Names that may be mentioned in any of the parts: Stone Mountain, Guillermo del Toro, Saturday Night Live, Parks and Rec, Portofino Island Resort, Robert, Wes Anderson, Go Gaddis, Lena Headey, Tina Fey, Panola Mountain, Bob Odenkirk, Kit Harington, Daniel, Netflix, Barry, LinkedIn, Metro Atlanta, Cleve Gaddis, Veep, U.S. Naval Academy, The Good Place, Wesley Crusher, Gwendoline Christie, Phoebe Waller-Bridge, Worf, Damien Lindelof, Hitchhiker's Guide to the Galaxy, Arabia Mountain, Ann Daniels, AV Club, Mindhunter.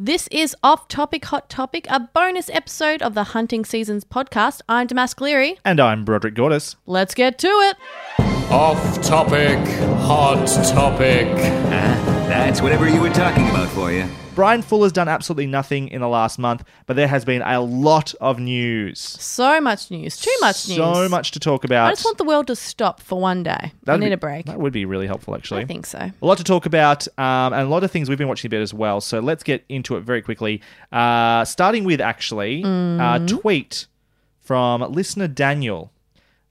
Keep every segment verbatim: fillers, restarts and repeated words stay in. This is Off Topic Hot Topic, a bonus episode of the Hunting Seasons podcast. I'm Damask Leary. And I'm Broderick Gordis. Let's get to it. Off Topic Hot Topic. Uh, that's whatever you were talking about for you. Brian Fuller's done absolutely nothing in the last month, but there has been a lot of news. So much news. Too much news. So much to talk about. I just want the world to stop for one day. I need be, a break. That would be really helpful, actually. I think so. A lot to talk about um, and a lot of things we've been watching a bit as well. So let's get into it very quickly. Uh, starting with, actually, mm. a tweet from listener Daniel.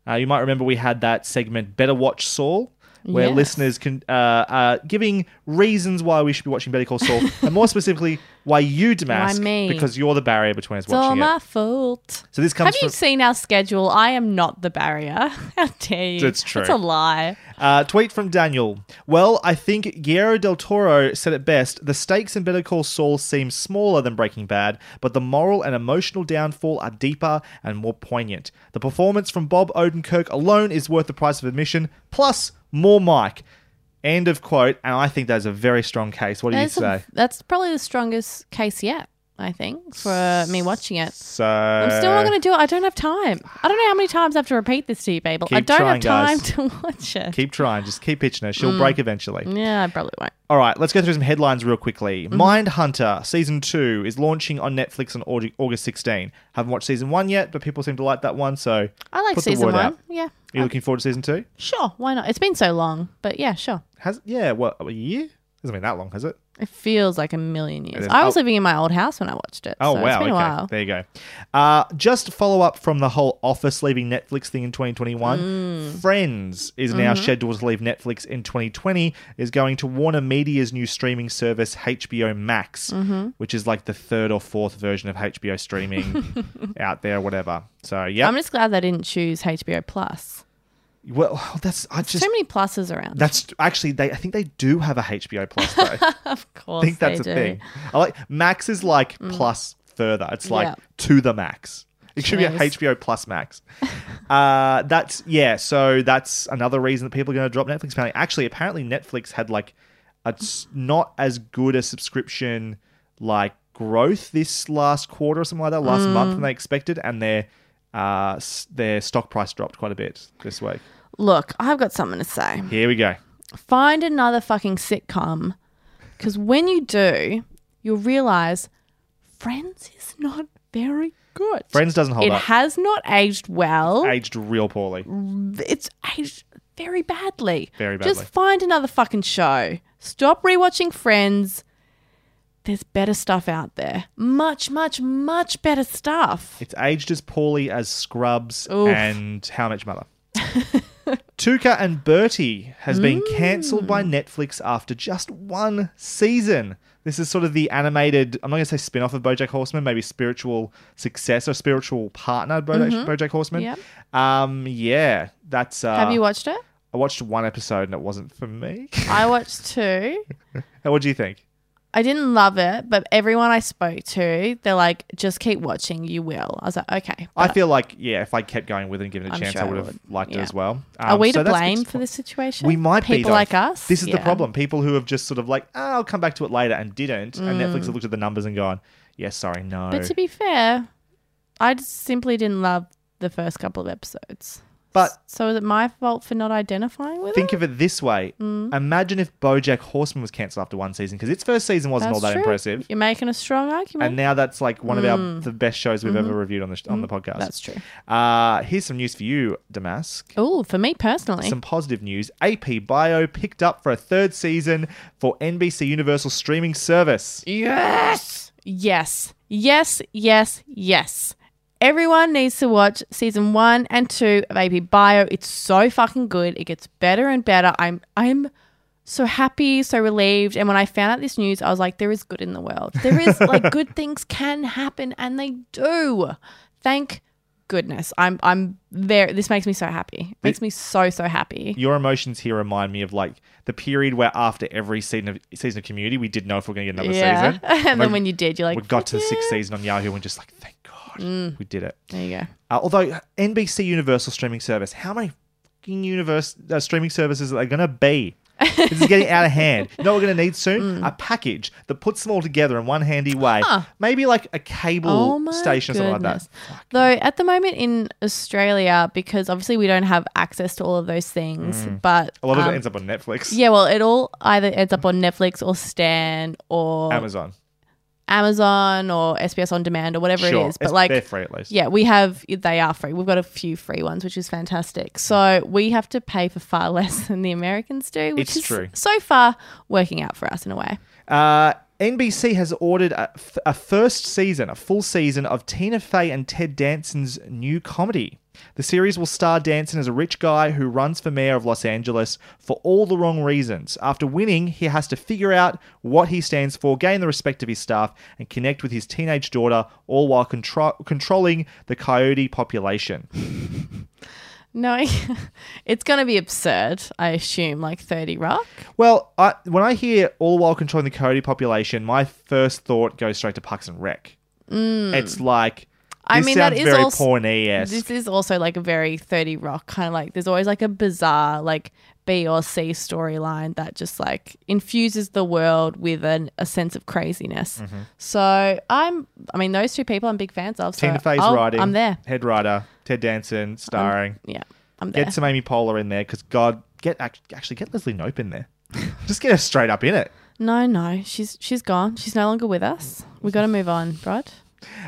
Uh, you might remember we had that segment, Better Watch Saul, where yes. listeners can uh, are giving reasons why we should be watching Better Call Saul, and more specifically, why you, Damask, why me? Because you're the barrier between us it's watching it. It's all my fault. So this comes Have from- you seen our schedule? I am not the barrier. How dare you? It's true. It's a lie. Uh, tweet from Daniel. Well, I think Guillermo del Toro said it best. The stakes in Better Call Saul seem smaller than Breaking Bad, but the moral and emotional downfall are deeper and more poignant. The performance from Bob Odenkirk alone is worth the price of admission, plus more Mike. End of quote. And I think that's a very strong case. What do that's you say? A, that's probably the strongest case yet, I think, for me watching it. So I'm still not going to do it. I don't have time. I don't know how many times I have to repeat this to you, people. I don't trying, have time guys. to watch it. Keep trying. Just keep pitching her. She'll mm. break eventually. Yeah, I probably won't. All right, let's go through some headlines real quickly. Mm-hmm. Mindhunter Season two is launching on Netflix on August sixteenth. Haven't watched Season one yet, but people seem to like that one, so I like Season one. Out. Yeah. Are you um, looking forward to Season two? Sure, why not? It's been so long, but yeah, sure. Has Yeah, what, a year? Hasn't been that long, has it? It feels like a million years. I was oh. living in my old house when I watched it. Oh, so wow. It's been okay. a while. There you go. Uh, just follow up from the whole Office leaving Netflix thing in twenty twenty-one. Mm. Friends is now mm-hmm. scheduled to leave Netflix in twenty twenty. Is going to Warner Media's new streaming service, H B O Max, mm-hmm. which is like the third or fourth version of H B O streaming out there, whatever. So, yeah. I'm just glad they didn't choose H B O Plus. Well, that's I just so many pluses around. That's actually they. I think they do have a H B O Plus though. Of course, I think that's they a do. thing. I like Max is like mm. plus further. It's like yeah. to the max. It should Jeez. be a H B O Plus Max. uh, that's yeah. So that's another reason that people are going to drop Netflix. Apparently, actually, apparently Netflix had like a not as good a subscription like growth this last quarter or something like that last mm. month than they expected, and their uh, their stock price dropped quite a bit this week. Look, I've got something to say. Here we go. Find another fucking sitcom, because when you do, you'll realise Friends is not very good. Friends doesn't hold it up. It has not aged well. It's aged real poorly. It's aged very badly. Very badly. Just find another fucking show. Stop rewatching Friends. There's better stuff out there. Much, much, much better stuff. It's aged as poorly as Scrubs Oof. and How I Met Your Mother. Tuca and Bertie has been mm. cancelled by Netflix after just one season. This is sort of the animated, I'm not going to say spin-off of Bojack Horseman, maybe spiritual successor, spiritual partner of Bojack, mm-hmm. Bojack Horseman. Yep. Um, yeah, that's... Uh, Have you watched it? I watched one episode and it wasn't for me. I watched two. What do you think? I didn't love it, but everyone I spoke to, they're like, just keep watching, you will. I was like, okay. I feel like, yeah, if I kept going with it and given it a I'm chance, sure I would have liked yeah. it as well. Um, Are we so to blame for this situation? We might People be. People like us? This is yeah. the problem. People who have just sort of like, oh, I'll come back to it later and didn't. Mm. And Netflix have looked at the numbers and gone, yeah, sorry, no. But to be fair, I just simply didn't love the first couple of episodes. But so is it my fault for not identifying with think it? Think of it this way. Mm. Imagine if BoJack Horseman was cancelled after one season, because its first season wasn't that's all that true. impressive. You're making a strong argument. And now that's like one mm. of our the best shows we've mm-hmm. ever reviewed on the on mm. the podcast. That's true. Uh, here's some news for you, Damask. Oh, for me personally. Some positive news. A P Bio picked up for a third season for N B C Universal streaming service. Yes! Yes. Yes, yes, yes. Everyone needs to watch season one and two of A P Bio. It's so fucking good. It gets better and better. I'm I'm so happy, so relieved. And when I found out this news, I was like, there is good in the world. There is like good things can happen, and they do. Thank goodness. I'm I'm there. This makes me so happy. It makes me so, so happy. Your emotions here remind me of like the period where after every season of season of Community, we didn't know if we were going to get another yeah. season. and, and then we, when you did, you're like, we got to yeah. the sixth season on Yahoo and just like, thank God mm. we did it. There you go. Uh, although N B C Universal streaming service, how many fucking universe uh, streaming services are they going to be? This is getting out of hand. You know what we're going to need soon? Mm. A package that puts them all together in one handy way. Huh. Maybe like a cable oh station or something goodness. like that. Though at the moment in Australia, because obviously we don't have access to all of those things. Mm. But a lot of um, it ends up on Netflix. Yeah, well, it all either ends up on Netflix or Stan or Amazon. Amazon or S B S On Demand or whatever sure. it is. But like, they're free at least. Yeah, we have, they are free. We've got a few free ones, which is fantastic. So we have to pay for far less than the Americans do, which it's is true. so far working out for us in a way. Uh, N B C has ordered a, a first season, a full season of Tina Fey and Ted Danson's new comedy. The series will star Danson as a rich guy who runs for mayor of Los Angeles for all the wrong reasons. After winning, he has to figure out what he stands for, gain the respect of his staff, and connect with his teenage daughter, all while contro- controlling the coyote population. No, it's going to be absurd, I assume, like thirty Rock. Well, I, when I hear all while controlling the coyote population, my first thought goes straight to Parks and Rec. Mm. It's like... This I mean, that is very also, porn-esque. This is also like a very thirty Rock kind of like. There's always like a bizarre like B or C storyline that just like infuses the world with an, a sense of craziness. Mm-hmm. So I'm, I mean, those two people I'm big fans of. So Tina Fey's I'll, writing. I'm there. Head writer, Ted Danson starring. I'm, yeah, I'm there. Get some Amy Poehler in there because God, get actually get Leslie Knope in there. Just get her straight up in it. No, no, she's she's gone. She's no longer with us. We got to move on, Brod.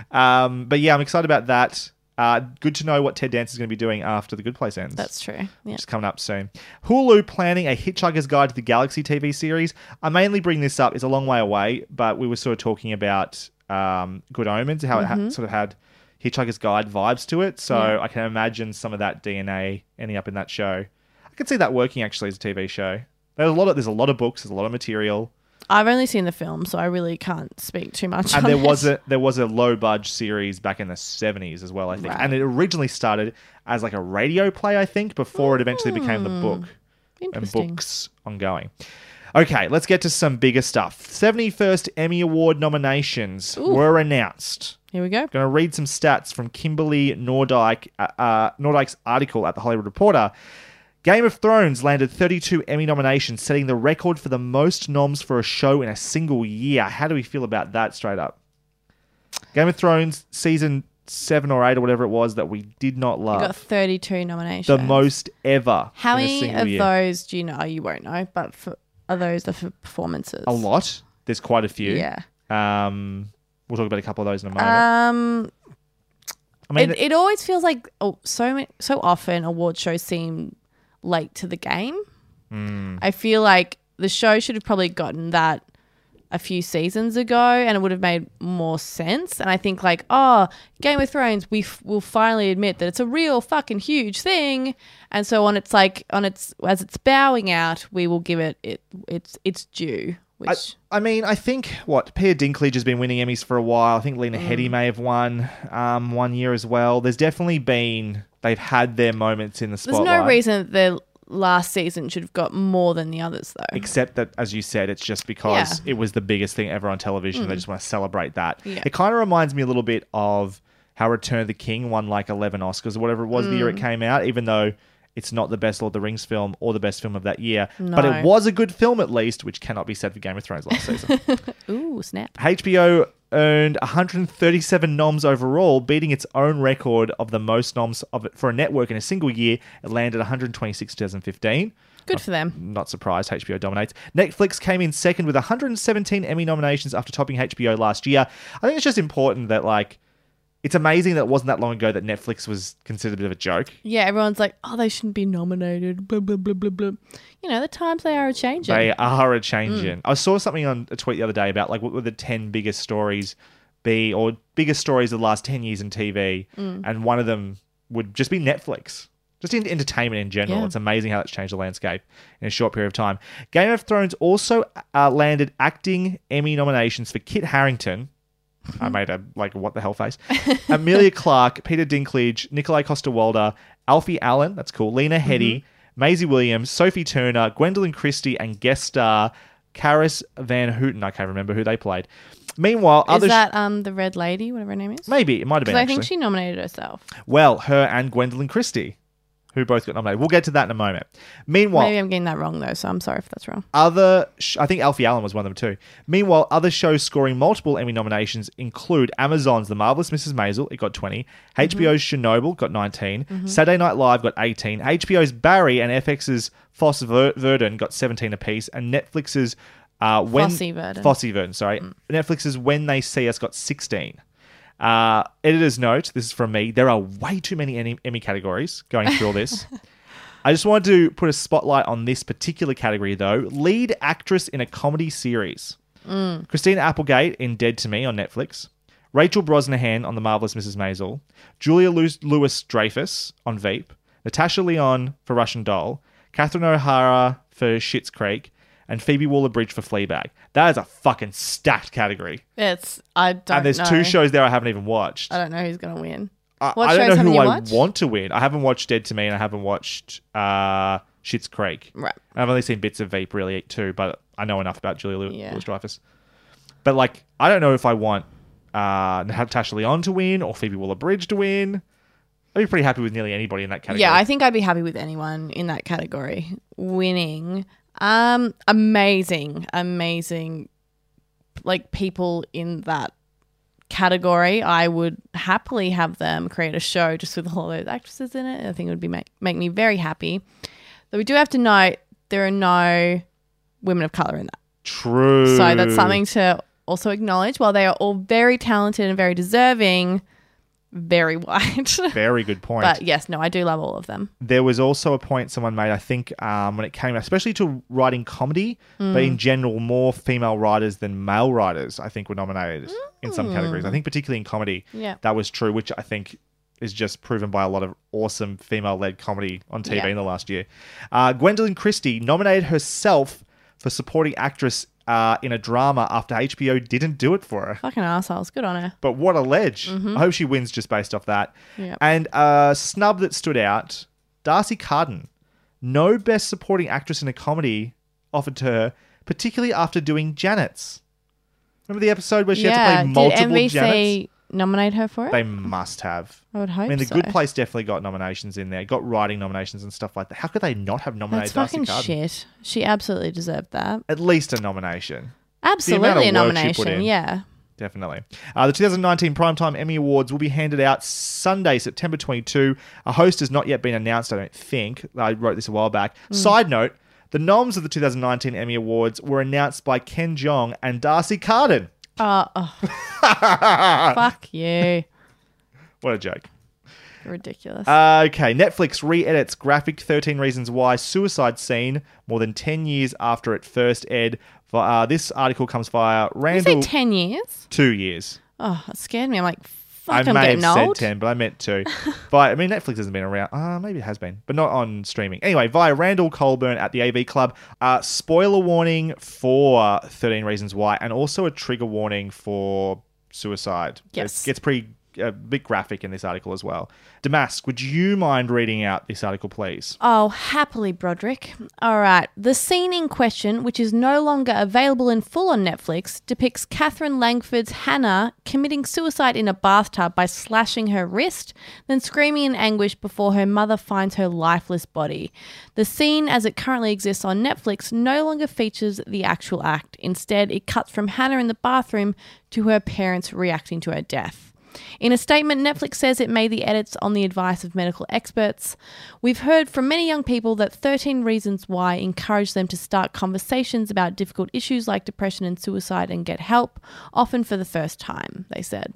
Um, but yeah, I'm excited about that. Uh, good to know what Ted Danson is going to be doing after The Good Place ends. That's true. Yeah. Which is coming up soon. Hulu planning a Hitchhiker's Guide to the Galaxy T V series. I mainly bring this up. It's a long way away, but we were sort of talking about um, Good Omens, how mm-hmm. it ha- sort of had Hitchhiker's Guide vibes to it. So yeah. I can imagine some of that D N A ending up in that show. I could see that working actually as a T V show. There's a lot of, there's a lot of books. There's a lot of material. I've only seen the film, so I really can't speak too much. And on there it. was a there was a low budge series back in the seventies as well, I think. Right. And it originally started as like a radio play, I think, before mm. it eventually became the book. Interesting. And books ongoing. Okay, let's get to some bigger stuff. seventy-first Emmy Award nominations Ooh. were announced. Here we go. Going to read some stats from Kimberly Nordyke, uh, uh, Nordyke's article at the Hollywood Reporter. Game of Thrones landed thirty-two Emmy nominations, setting the record for the most noms for a show in a single year. How do we feel about that straight up? Game of Thrones season seven or eight or whatever it was that we did not love. You got thirty-two nominations. The most ever. How in a single many of year. Those do you know? You won't know, but for, are those the for performances? A lot. There's quite a few. Yeah. Um, we'll talk about a couple of those in a moment. Um, I mean, it, it always feels like oh, so many, so often award shows seem late to the game. Mm. I feel like the show should have probably gotten that a few seasons ago and it would have made more sense. And I think like, oh, Game of Thrones, we f- will finally admit that it's a real fucking huge thing. And so on its like on its as it's bowing out, we will give it, it it's it's due. Which... I, I mean, I think what Peter Dinklage has been winning Emmys for a while. I think Lena mm. Headey may have won um, one year as well. There's definitely been. They've had their moments in the spotlight. There's no reason the last season should have got more than the others, though. Except that, as you said, it's just because yeah. it was the biggest thing ever on television. Mm. They just want to celebrate that. Yeah. It kind of reminds me a little bit of how Return of the King won like eleven Oscars or whatever it was mm. the year it came out, even though it's not the best Lord of the Rings film or the best film of that year. No. But it was a good film at least, which cannot be said for Game of Thrones last season. Ooh, snap. H B O... earned one hundred thirty-seven noms overall, beating its own record of the most noms of it for a network in a single year. It landed one hundred twenty-six in two thousand fifteen. Good not, for them. Not surprised. H B O dominates. Netflix came in second with one hundred seventeen Emmy nominations after topping H B O last year. I think it's just important that, like, it's amazing that it wasn't that long ago that Netflix was considered a bit of a joke. Yeah, everyone's like, oh, they shouldn't be nominated, blah, blah, blah, blah, blah. You know, the times they are a-changing. They are a-changing. Mm. I saw something on a tweet the other day about, like, what would the ten biggest stories be or biggest stories of the last ten years in T V, mm. and one of them would just be Netflix. Just in entertainment in general. Yeah. It's amazing how it's changed the landscape in a short period of time. Game of Thrones also uh, landed acting Emmy nominations for Kit Harington. I made a, like, what the hell face. Amelia Clarke, Peter Dinklage, Nikolai Coster-Waldau, Alfie Allen, that's cool, Lena Headey, mm-hmm. Maisie Williams, Sophie Turner, Gwendoline Christie, and guest star Karis Van Houten. I can't remember who they played. Meanwhile, is others... that um, the Red Lady, whatever her name is? Maybe. It might have been, I actually. I think she nominated herself. Well, her and Gwendoline Christie, who both got nominated. We'll get to that in a moment. Meanwhile... Maybe I'm getting that wrong, though, so I'm sorry if that's wrong. Other... Sh- I think Alfie Allen was one of them, too. Meanwhile, other shows scoring multiple Emmy nominations include Amazon's The Marvelous Missus Maisel, it got twenty. Mm-hmm. H B O's Chernobyl got nineteen. Mm-hmm. Saturday Night Live got eighteen. H B O's Barry and F X's Fosse Verdon got seventeen apiece. And Netflix's... Uh, when, Fosse Verdon. Fosse Verdon, sorry. Mm. Netflix's When They See Us got sixteen. Uh, editor's note, this is from me, there are way too many Emmy categories going through all this. I just wanted to put a spotlight on this particular category, though. Lead actress in a comedy series. Mm. Christina Applegate in Dead to Me on Netflix. Rachel Brosnahan on The Marvelous Missus Maisel. Julia Louis-Dreyfus on Veep. Natasha Lyonne for Russian Doll. Catherine O'Hara for Schitt's Creek. And Phoebe Waller-Bridge for Fleabag. That is a fucking stacked category. It's, I don't know. And there's know. two shows there I haven't even watched. I don't know who's going to win. I, what I don't know who I watched? want to win. I haven't watched Dead to Me and I haven't watched uh, Schitt's Creek. Right. And I've only seen bits of Veep really too, but I know enough about Julia Louis-Dreyfus. Yeah. But like, I don't know if I want uh, Natasha Lyonne to win or Phoebe Waller-Bridge to win. I'd be pretty happy with nearly anybody in that category. Yeah, I think I'd be happy with anyone in that category winning. Um, amazing, amazing, like, people in that category. I would happily have them create a show just with all those actresses in it. I think it would be make, make me very happy. Though we do have to note there are no women of colour in that. True. So that's something to also acknowledge. While they are all very talented and very deserving, very wide. Very good point. But yes, no, I do love all of them. There was also a point someone made, I think, um, when it came, especially to writing comedy, mm. but in general, more female writers than male writers, I think, were nominated mm. in some categories. I think particularly in comedy, yeah. that was true, which I think is just proven by a lot of awesome female-led comedy on T V yeah. in the last year. Uh, Gwendoline Christie nominated herself for supporting actress Uh, in a drama after H B O didn't do it for her. Fucking assholes. Good on her. But what a ledge. Mm-hmm. I hope she wins just based off that. Yep. And a snub that stood out, Darcy Carden. No best supporting actress in a comedy offered to her, particularly after doing Janet's. Remember the episode where she yeah. had to play multiple Janet's? Did N B C Janets? Nominate her for it? They must have. I would hope so. I mean, The so. Good Place definitely got nominations in there. Got writing nominations and stuff like that. How could they not have nominated Darcy Carden? That's fucking shit. She absolutely deserved that. At least a nomination. Absolutely a nomination, yeah. Definitely. Uh, the twenty nineteen Primetime Emmy Awards will be handed out Sunday, September twenty-second. A host has not yet been announced, I don't think. I wrote this a while back. Mm. Side note, the noms of the twenty nineteen Emmy Awards were announced by Ken Jeong and Darcy Carden. Uh, oh, fuck you. What a joke. Ridiculous. Uh, okay, Netflix re-edits graphic thirteen Reasons Why suicide scene more than ten years after it first aired. Uh, this article comes via Randall. You say ten years? Two years. Oh, it scared me. I'm like, fuck, I I'm getting old. I may have said ten, but I meant two. But, I mean, Netflix hasn't been around. Uh, maybe it has been, but not on streaming. Anyway, via Randall Colburn at the A V Club. Uh, spoiler warning for thirteen Reasons Why and also a trigger warning for suicide. Yes. It gets pretty... a bit graphic in this article as well. Damask, would you mind reading out this article, please? Oh, happily, Broderick. All right. The scene in question, which is no longer available in full on Netflix, depicts Catherine Langford's Hannah committing suicide in a bathtub by slashing her wrist, then screaming in anguish before her mother finds her lifeless body. The scene, as it currently exists on Netflix, no longer features the actual act. Instead, it cuts from Hannah in the bathroom to her parents reacting to her death. In a statement, Netflix says it made the edits on the advice of medical experts. We've heard from many young people that thirteen Reasons Why encourage them to start conversations about difficult issues like depression and suicide and get help, often for the first time, they said.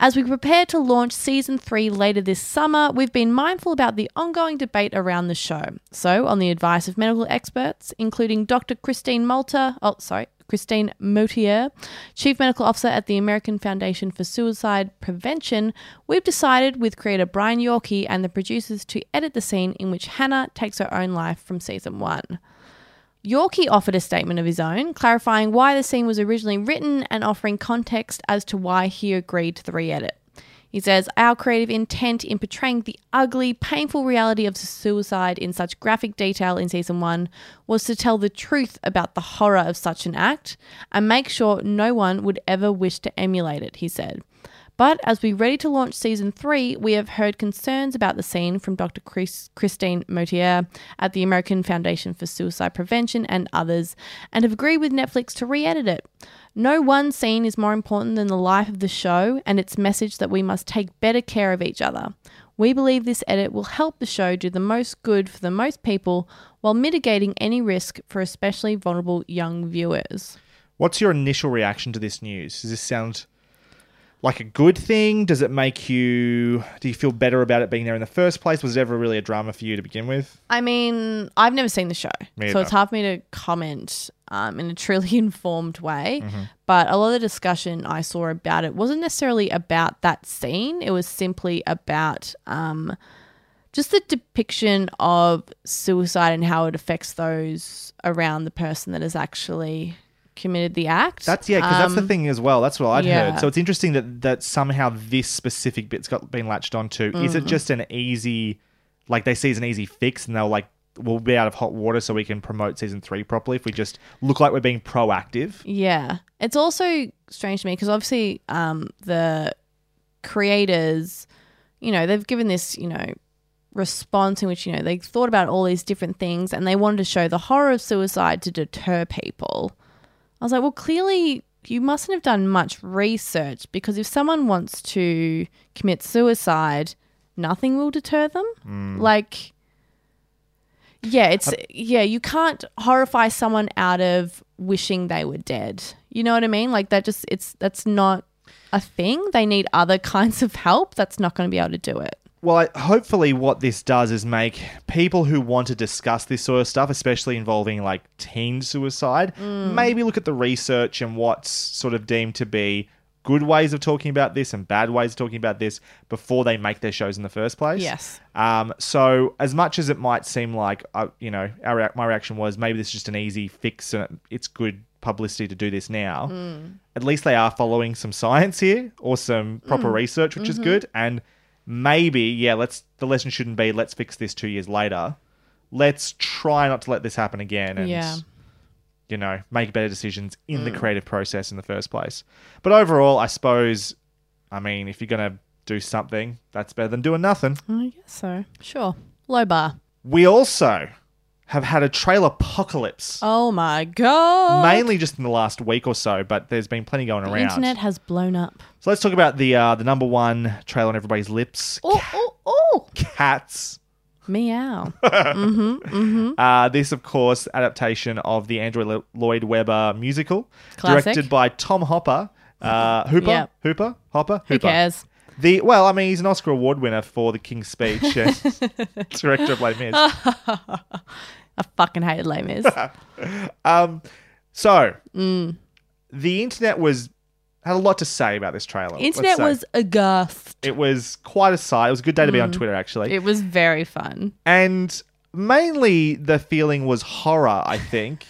As we prepare to launch Season three later this summer, we've been mindful about the ongoing debate around the show. So, on the advice of medical experts, including Doctor Christine Malta, oh, sorry, Christine Motier, Chief Medical Officer at the American Foundation for Suicide Prevention, we've decided with creator Brian Yorkey and the producers to edit the scene in which Hannah takes her own life from season one. Yorkey offered a statement of his own, clarifying why the scene was originally written and offering context as to why he agreed to the re-edit. He says, "Our creative intent in portraying the ugly, painful reality of suicide in such graphic detail in season one was to tell the truth about the horror of such an act and make sure no one would ever wish to emulate it," he said. "But as we ready to launch season three, we have heard concerns about the scene from Doctor Chris, Christine Motier at the American Foundation for Suicide Prevention and others, and have agreed with Netflix to re-edit it. No one scene is more important than the life of the show and its message that we must take better care of each other. We believe this edit will help the show do the most good for the most people while mitigating any risk for especially vulnerable young viewers." What's your initial reaction to this news? Does this sound like a good thing? Does it make you... Do you feel better about it being there in the first place? Was it ever really a drama for you to begin with? I mean, I've never seen the show. So it's hard for me to comment um, in a truly informed way. Mm-hmm. But a lot of the discussion I saw about it wasn't necessarily about that scene. It was simply about um, just the depiction of suicide and how it affects those around the person that is actually committed the act. That's yeah, because um, that's the thing as well. That's what I'd yeah. heard. So it's interesting that that somehow this specific bit's got been latched onto. Mm. Is it just an easy, like they see as an easy fix, and they're like, "We'll be out of hot water, so we can promote season three properly if we just look like we're being proactive." Yeah, it's also strange to me because obviously um, the creators, you know, they've given this, you know, response in which, you know, they thought about all these different things and they wanted to show the horror of suicide to deter people. I was like, well, clearly you mustn't have done much research because if someone wants to commit suicide, nothing will deter them. Mm. Like, yeah, it's I- yeah, you can't horrify someone out of wishing they were dead. You know what I mean? Like that just it's that's not a thing. They need other kinds of help. That's not going to be able to do it. Well, I, hopefully what this does is make people who want to discuss this sort of stuff, especially involving like teen suicide, mm. maybe look at the research and what's sort of deemed to be good ways of talking about this and bad ways of talking about this before they make their shows in the first place. Yes. Um, so as much as it might seem like, uh, you know, our, my reaction was maybe this is just an easy fix and it's good publicity to do this now. Mm. At least they are following some science here or some proper mm. research, which mm-hmm. is good. And maybe, yeah, let's. the lesson shouldn't be let's fix this two years later. Let's try not to let this happen again and, yeah. you know, make better decisions in mm. the creative process in the first place. But overall, I suppose, I mean, if you're going to do something, that's better than doing nothing. I guess so. Sure. Low bar. We also have had a trailer apocalypse. Oh, my God. Mainly just in the last week or so, but there's been plenty going the around. The internet has blown up. So let's talk about the uh, the number one trailer on everybody's lips. Oh, Ca- oh, oh. Cats. Meow. mm-hmm, mm-hmm. Uh, this, of course, adaptation of the Andrew Lloyd Webber musical. Classic. Directed by Tom Hopper. Uh, Hooper? Yep. Hooper? Hopper? Hooper. Who cares? The Well, I mean, he's an Oscar award winner for The King's Speech. Director of Les Mis. I fucking hated Les Mis. um, so, mm. the internet was... had a lot to say about this trailer. Internet was aghast. It was quite a sight. It was a good day to be mm. on Twitter, actually. It was very fun. And mainly the feeling was horror, I think,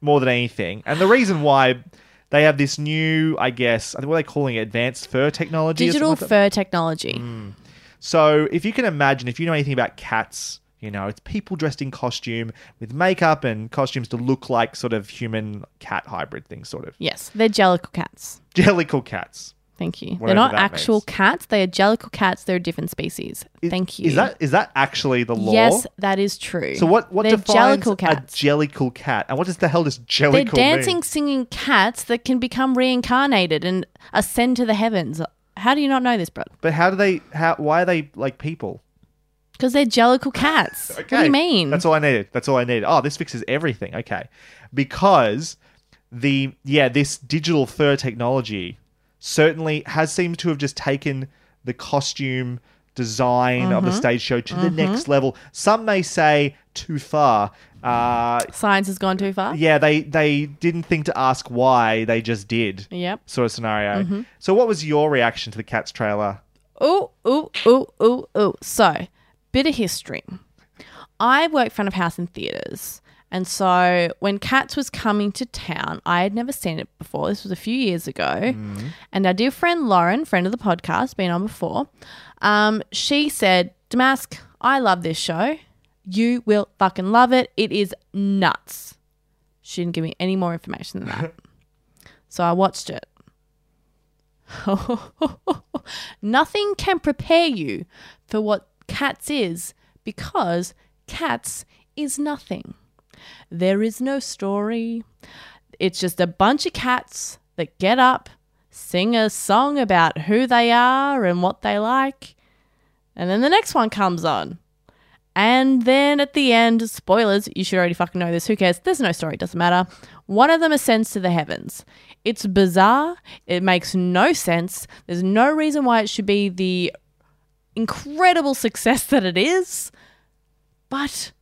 more than anything. And the reason why they have this new, I guess, what are they calling it? Advanced fur technology? Digital like fur technology. Mm. So if you can imagine, if you know anything about cats, you know, it's people dressed in costume with makeup and costumes to look like sort of human cat hybrid things, sort of. Yes, they're jellicle cats. Jellicle cats. Thank you. They're not actual means. cats. They are jellicle cats. They're a different species. Is, Thank you. Is that is that actually the law? Yes, that is true. So what, what defines jellicle cats. a jellicle cat? And what does the hell does jellicle mean? They're dancing, mean? singing cats that can become reincarnated and ascend to the heavens. How do you not know this, Brad? But how do they, How why are they like people? Because they're jellicle cats. Okay. What do you mean? That's all I needed. That's all I needed. Oh, this fixes everything. Okay. Because the, yeah, this digital fur technology certainly has seemed to have just taken the costume design mm-hmm. of the stage show to mm-hmm. the next level. Some may say too far. Uh, Science has gone too far? Yeah, they, they didn't think to ask why, they just did. Yep. Sort of scenario. Mm-hmm. So what was your reaction to the Cats trailer? Ooh, ooh, ooh, ooh, ooh. So, bit of history. I work front of house in theatres. And so when Cats was coming to town, I had never seen it before. This was a few years ago. Mm-hmm. And our dear friend Lauren, friend of the podcast, been on before, um, she said, Damask, I love this show. You will fucking love it. It is nuts. She didn't give me any more information than that. So I watched it. Nothing can prepare you for what Cats is, because Cats is nothing. There is no story. It's just a bunch of cats that get up, sing a song about who they are and what they like, and then the next one comes on. And then at the end, spoilers, you should already fucking know this. Who cares? There's no story. It doesn't matter. One of them ascends to the heavens. It's bizarre. It makes no sense. There's no reason why it should be the incredible success that it is. But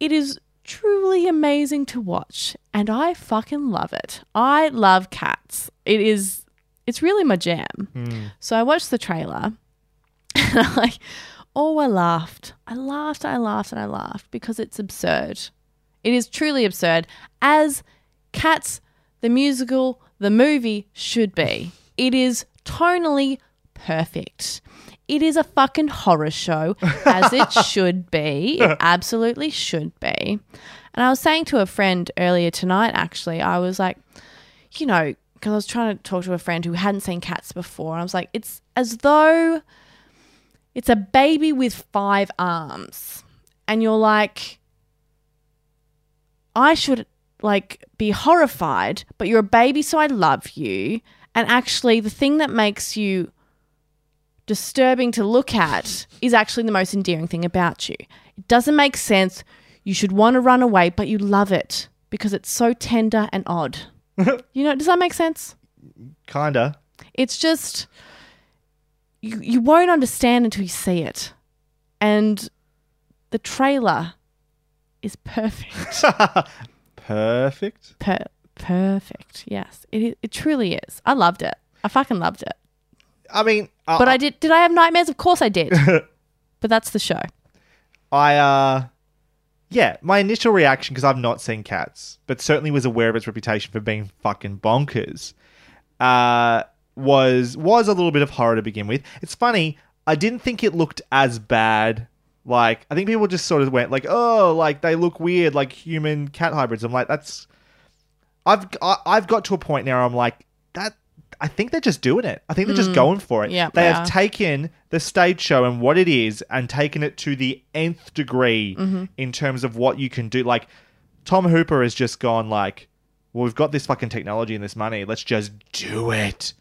it is truly amazing to watch, and I fucking love it. I love Cats. It is, it's really my jam. Mm. So I watched the trailer and I'm like, oh, I laughed. I laughed, I laughed, and I laughed because it's absurd. It is truly absurd, as Cats, the musical, the movie should be. It is tonally perfect. It is a fucking horror show, as it should be. It absolutely should be. And I was saying to a friend earlier tonight, actually, I was like, you know, because I was trying to talk to a friend who hadn't seen Cats before. And I was like, it's as though it's a baby with five arms. And you're like, I should, like, be horrified, but you're a baby, so I love you. And actually the thing that makes you disturbing to look at is actually the most endearing thing about you. It doesn't make sense. You should want to run away, but you love it because it's so tender and odd. You know, does that make sense? Kinda. It's just you, you won't understand until you see it. And the trailer is perfect. Perfect? Per- perfect, yes. It, it truly is. I loved it. I fucking loved it. I mean, uh, but I did. Did I have nightmares? Of course I did. But that's the show. I, uh, yeah, my initial reaction, because I've not seen Cats, but certainly was aware of its reputation for being fucking bonkers, uh, was was a little bit of horror to begin with. It's funny. I didn't think it looked as bad. Like, I think people just sort of went like, oh, like they look weird, like human cat hybrids. I'm like, that's. I've I, I've got to a point now. Where I'm like that. I think they're just doing it. I think they're just mm. going for it. Yeah, they have are. taken the stage show and what it is and taken it to the nth degree mm-hmm. in terms of what you can do. Like, Tom Hooper has just gone like, well, we've got this fucking technology and this money. Let's just do it.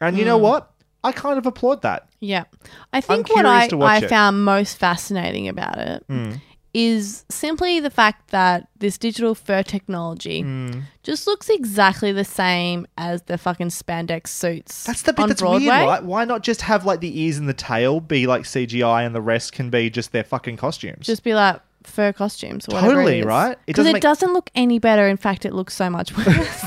And mm. you know what? I kind of applaud that. Yeah. I think I'm what I, I found most fascinating about it mm. is simply the fact that this digital fur technology mm. just looks exactly the same as the fucking spandex suits. That's the bit on that's Broadway. Weird, right? Why not just have like the ears and the tail be like C G I and the rest can be just their fucking costumes? Just be like fur costumes or totally, whatever it is. Right? Because it, doesn't, it make- doesn't look any better. In fact, it looks so much worse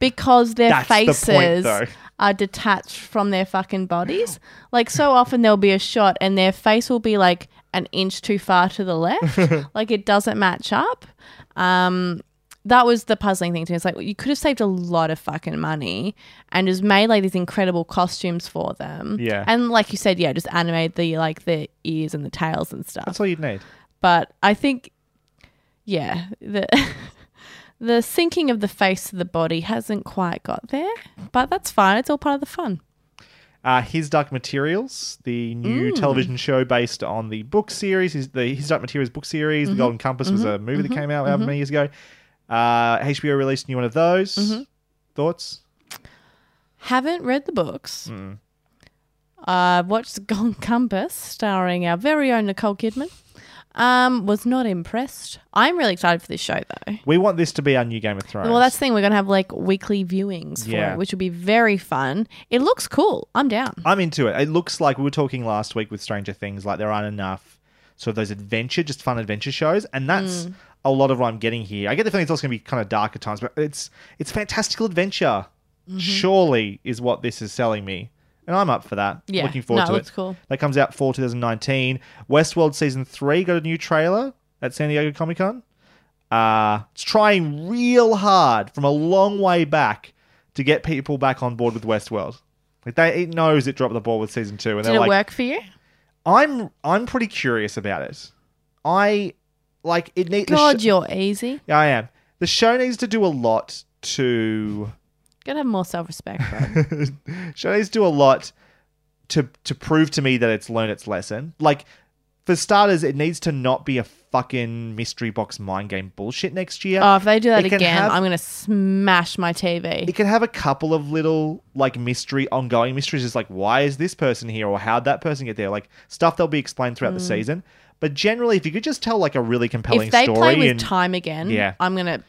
because their that's faces the point, are detached from their fucking bodies. Like, so often there'll be a shot and their face will be like an inch too far to the left. Like, it doesn't match up. Um, that was the puzzling thing to me. It's like, you could have saved a lot of fucking money and just made like these incredible costumes for them. Yeah. And like you said, yeah, just animate the like the ears and the tails and stuff. That's all you'd need. But I think, yeah, the the sinking of the face to the body hasn't quite got there, but that's fine. It's all part of the fun. Uh, His Dark Materials, the new mm. television show based on the book series, his, the His Dark Materials book series, mm-hmm. The Golden Compass mm-hmm. was a movie mm-hmm. that came out mm-hmm. however many years ago. Uh, H B O released a new one of those. Mm-hmm. Thoughts? Haven't read the books. Mm. Uh, watched The Golden Compass starring our very own Nicole Kidman. Um, was not impressed. I'm really excited for this show, though. We want this to be our new Game of Thrones. Well, that's the thing. We're going to have, like, weekly viewings for yeah. it, which will be very fun. It looks cool. I'm down. I'm into it. It looks like we were talking last week with Stranger Things, like there aren't enough sort of those adventure, just fun adventure shows. And that's mm. a lot of what I'm getting here. I get the feeling it's also going to be kind of dark at times, but it's it's fantastical adventure, mm-hmm. surely, is what this is selling me. And I'm up for that. Yeah. Looking forward no, to it. That's cool. That comes out fall twenty nineteen. Westworld Season three got a new trailer at San Diego Comic-Con. Uh, it's trying real hard from a long way back to get people back on board with Westworld. Like they, it knows it dropped the ball with Season two. And Did it like, work for you? I'm I'm pretty curious about it. I, like, it needs... God, sh- you're easy. Yeah, I am. The show needs to do a lot to... Gotta have more self-respect, bro. Show needs to do a lot to to prove to me that it's learned its lesson. Like, for starters, it needs to not be a fucking mystery box mind game bullshit next year. Oh, if they do that again, have, I'm gonna smash my T V. It can have a couple of little like mystery, ongoing mysteries, just like why is this person here or how'd that person get there? Like stuff that'll be explained throughout mm. the season. But generally, if you could just tell like a really compelling if they story, play with and, time again, yeah. I'm gonna.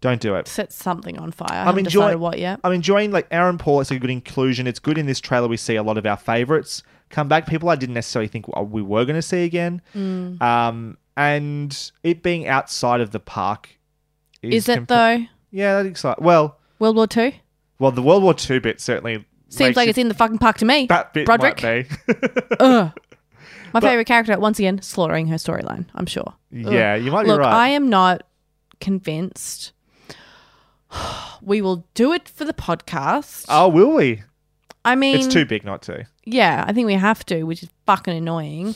Don't do it. Set something on fire. I I'm haven't enjoying, decided what yet. I'm enjoying like Aaron Paul. It's a good inclusion. It's good in this trailer. We see a lot of our favorites come back. People I didn't necessarily think we were going to see again. Mm. Um, and it being outside of the park. Is, is it comp- though? Yeah, that's exciting. Well. World War Two? Well, the World War Two bit certainly. Seems like you, it's in the fucking park to me. That bit Broderick. Might be. Ugh. My but, favorite character, once again, slaughtering her storyline, I'm sure. Yeah, Ugh. you might be Look, right. Look, I am not convinced... We will do it for the podcast. Oh, will we? I mean... It's too big not to. Yeah, I think we have to, which is fucking annoying.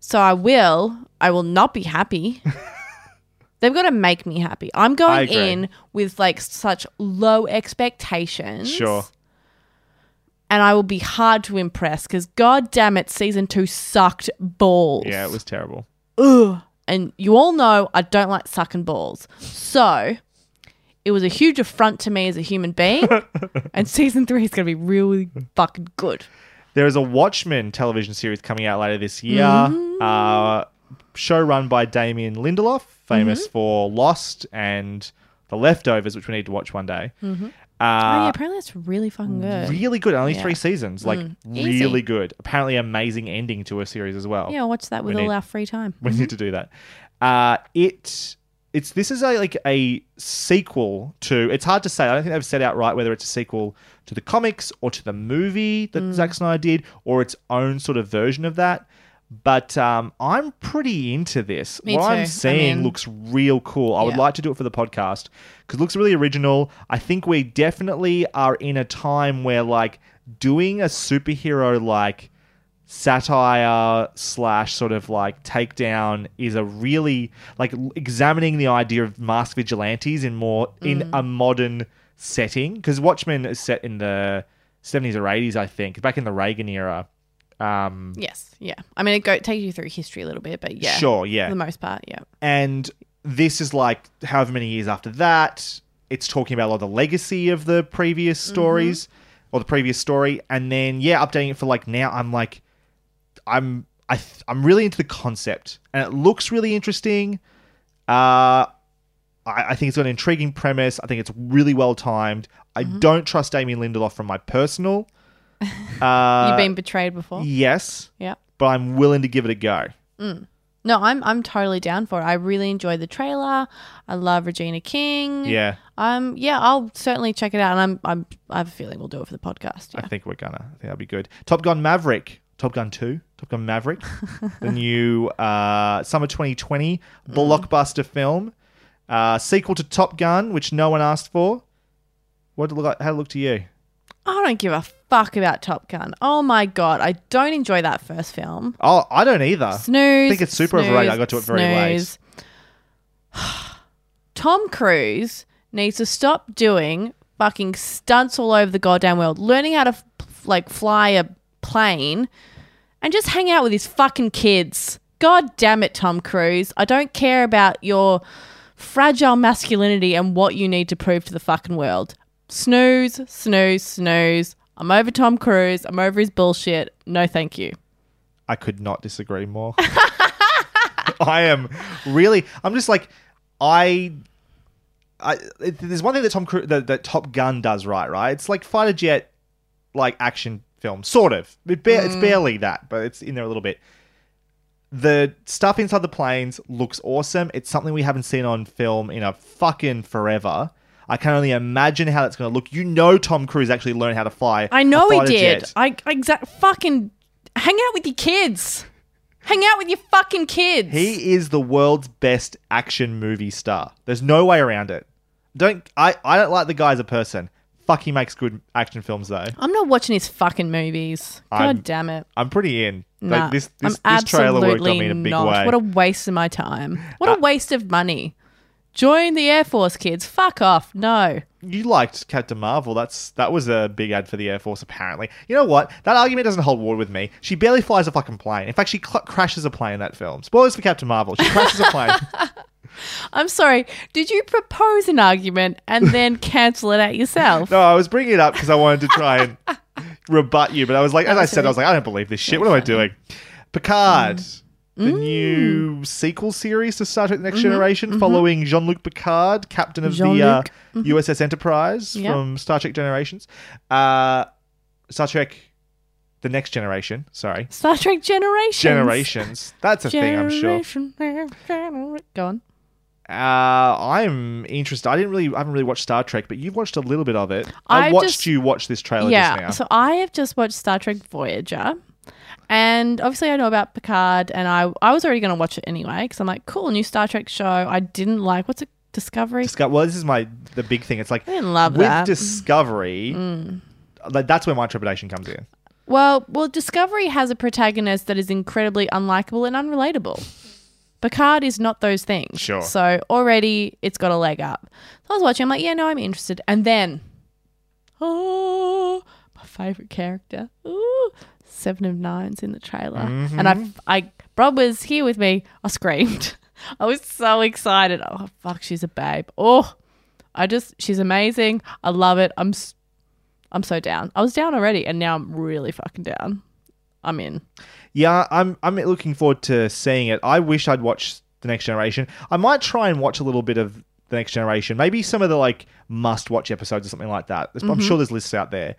So I will. I will not be happy. They've got to make me happy. I'm going in with like such low expectations. Sure. And I will be hard to impress because God damn it, season two sucked balls. Yeah, it was terrible. Ugh. And you all know I don't like sucking balls. So... It was a huge affront to me as a human being, and season three is going to be really fucking good. There is a Watchmen television series coming out later this year, mm-hmm. uh, show run by Damien Lindelof, famous mm-hmm. for Lost and The Leftovers, which we need to watch one day. Mm-hmm. Uh, oh, yeah, apparently that's really fucking good. Really good. Only yeah. three seasons. Like, mm, really good. Apparently amazing ending to a series as well. Yeah, I'll watch that with we all need, our free time. We mm-hmm. need to do that. Uh, it... It's this is a, like a sequel to... It's hard to say. I don't think they've said outright whether it's a sequel to the comics or to the movie that mm. Zack Snyder did or its own sort of version of that. But um, I'm pretty into this. Me what too. I'm seeing I mean, looks real cool. I yeah. would like to do it for the podcast because it looks really original. I think we definitely are in a time where like doing a superhero like satire slash sort of like takedown is a really like examining the idea of masked vigilantes in more mm. in a modern setting because Watchmen is set in the seventies or eighties, I think, back in the Reagan era. Um, yes, yeah. I mean, it go it takes you through history a little bit, but yeah, sure, yeah, for the most part, yeah. And this is like however many years after that, it's talking about a lot of the legacy of the previous stories mm-hmm. or the previous story, and then yeah, updating it for like now. I'm like. I'm I th- I'm really into the concept and it looks really interesting. Uh, I, I think it's got an intriguing premise. I think it's really well timed. I mm-hmm. don't trust Damien Lindelof from my personal. Uh, You've been betrayed before. Yes. Yeah. But I'm willing to give it a go. Mm. No, I'm I'm totally down for it. I really enjoyed the trailer. I love Regina King. Yeah. Um. Yeah. I'll certainly check it out, and I'm I'm I have a feeling we'll do it for the podcast. Yeah. I think we're gonna. I think that'll be good. Top Gun Maverick. Top Gun two, Top Gun Maverick, the new uh, summer twenty twenty mm. blockbuster film, uh, sequel to Top Gun, which no one asked for. What did it look like? How did it look to you? I don't give a fuck about Top Gun. Oh my god, I don't enjoy that first film. Oh, I don't either. Snooze. I think it's super snooze, overrated. I got to it very snooze. late. Tom Cruise needs to stop doing fucking stunts all over the goddamn world. Learning how to like fly a plane and just hang out with his fucking kids. God damn it, Tom Cruise. I don't care about your fragile masculinity and what you need to prove to the fucking world. Snooze, snooze, snooze. I'm over Tom Cruise. I'm over his bullshit. No, thank you. I could not disagree more. I am really, I'm just like, I... I it, there's one thing that Tom Cruise, that, that Top Gun does right, right? It's like fighter jet, like action film, sort of. It ba- mm. It's barely that, but it's in there a little bit. The stuff inside the planes looks awesome. It's something we haven't seen on film in a fucking forever. I can only imagine how that's going to look. You know Tom Cruise actually learned how to fly. I know he did. I, I exa- fucking hang out with your kids. Hang out with your fucking kids. He is the world's best action movie star. There's no way around it. Don't I, I don't like the guy as a person. Fuck, he makes good action films, though. I'm not watching his fucking movies. God I'm, damn it. I'm pretty in. Nah, like this, this, this trailer worked on me in a big not. way. What a waste of my time. What uh, a waste of money. Join the Air Force, kids. Fuck off. No. You liked Captain Marvel. That's That was a big ad for the Air Force, apparently. You know what? That argument doesn't hold water with me. She barely flies a fucking plane. In fact, she cl- crashes a plane in that film. Spoilers for Captain Marvel. She crashes a plane. I'm sorry. Did you propose an argument and then cancel it out yourself? No, I was bringing it up because I wanted to try and rebut you. But I was like, as I said, I was like, I don't believe this shit. What am I doing? Picard, mm. the mm. new sequel series to Star Trek: The Next mm-hmm. Generation, mm-hmm. following Jean-Luc Picard, captain of Jean-Luc. the uh, mm-hmm. U S S Enterprise yep. from Star Trek Generations, uh, Star Trek: The Next Generation. Sorry, Star Trek Generations. Generations. That's a Generation. thing, I'm sure. Go on. Uh, I'm interested. I didn't really, I haven't really watched Star Trek, but you've watched a little bit of it. I I've watched just, you watch this trailer yeah, just now. So I have just watched Star Trek Voyager, and obviously I know about Picard, and I I was already going to watch it anyway because I'm like, cool, new Star Trek show. I didn't like what's it, Discovery. Disco- well, this is my the big thing. It's like I didn't love with that. Discovery. Mm. Like, that's where my trepidation comes in. Well, well, Discovery has a protagonist that is incredibly unlikable and unrelatable. Picard is not those things. Sure. So already it's got a leg up. So I was watching. I'm like, yeah, no, I'm interested. And then, oh, my favourite character. Ooh, Seven of Nine's in the trailer. Mm-hmm. And I, I, Rob was here with me. I screamed. I was so excited. Oh, fuck, she's a babe. Oh, I just, she's amazing. I love it. I'm, I'm so down. I was down already and now I'm really fucking down. I'm in. Yeah, I'm I'm looking forward to seeing it. I wish I'd watched The Next Generation. I might try and watch a little bit of The Next Generation. Maybe some of the like must-watch episodes or something like that. Mm-hmm. I'm sure there's lists out there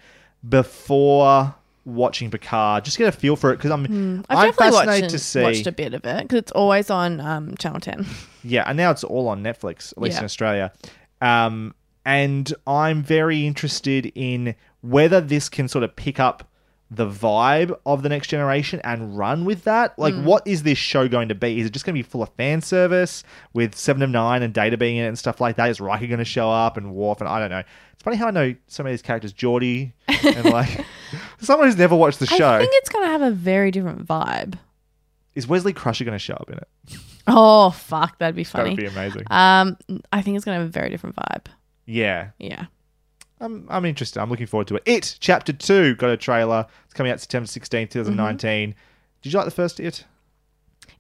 before watching Picard. Just get a feel for it because I'm mm. I've I'm definitely fascinated to see. Watched a bit of it because it's always on um, Channel ten. Yeah, and now it's all on Netflix, at least yeah. in Australia. Um, and I'm very interested in whether this can sort of pick up the vibe of The Next Generation and run with that. Like, mm. what is this show going to be? Is it just going to be full of fan service with Seven of Nine and Data being in it and stuff like that? Is Riker going to show up and Worf? And I don't know. It's funny how I know so many of these characters, Geordi and like someone who's never watched the show. I think it's going to have a very different vibe. Is Wesley Crusher going to show up in it? Oh, fuck. That'd be funny. That'd be amazing. Um, I think it's going to have a very different vibe. Yeah. Yeah. I'm I'm interested. I'm looking forward to it. It, Chapter two, got a trailer. It's coming out September sixteenth, twenty nineteen. Mm-hmm. Did you like the first It?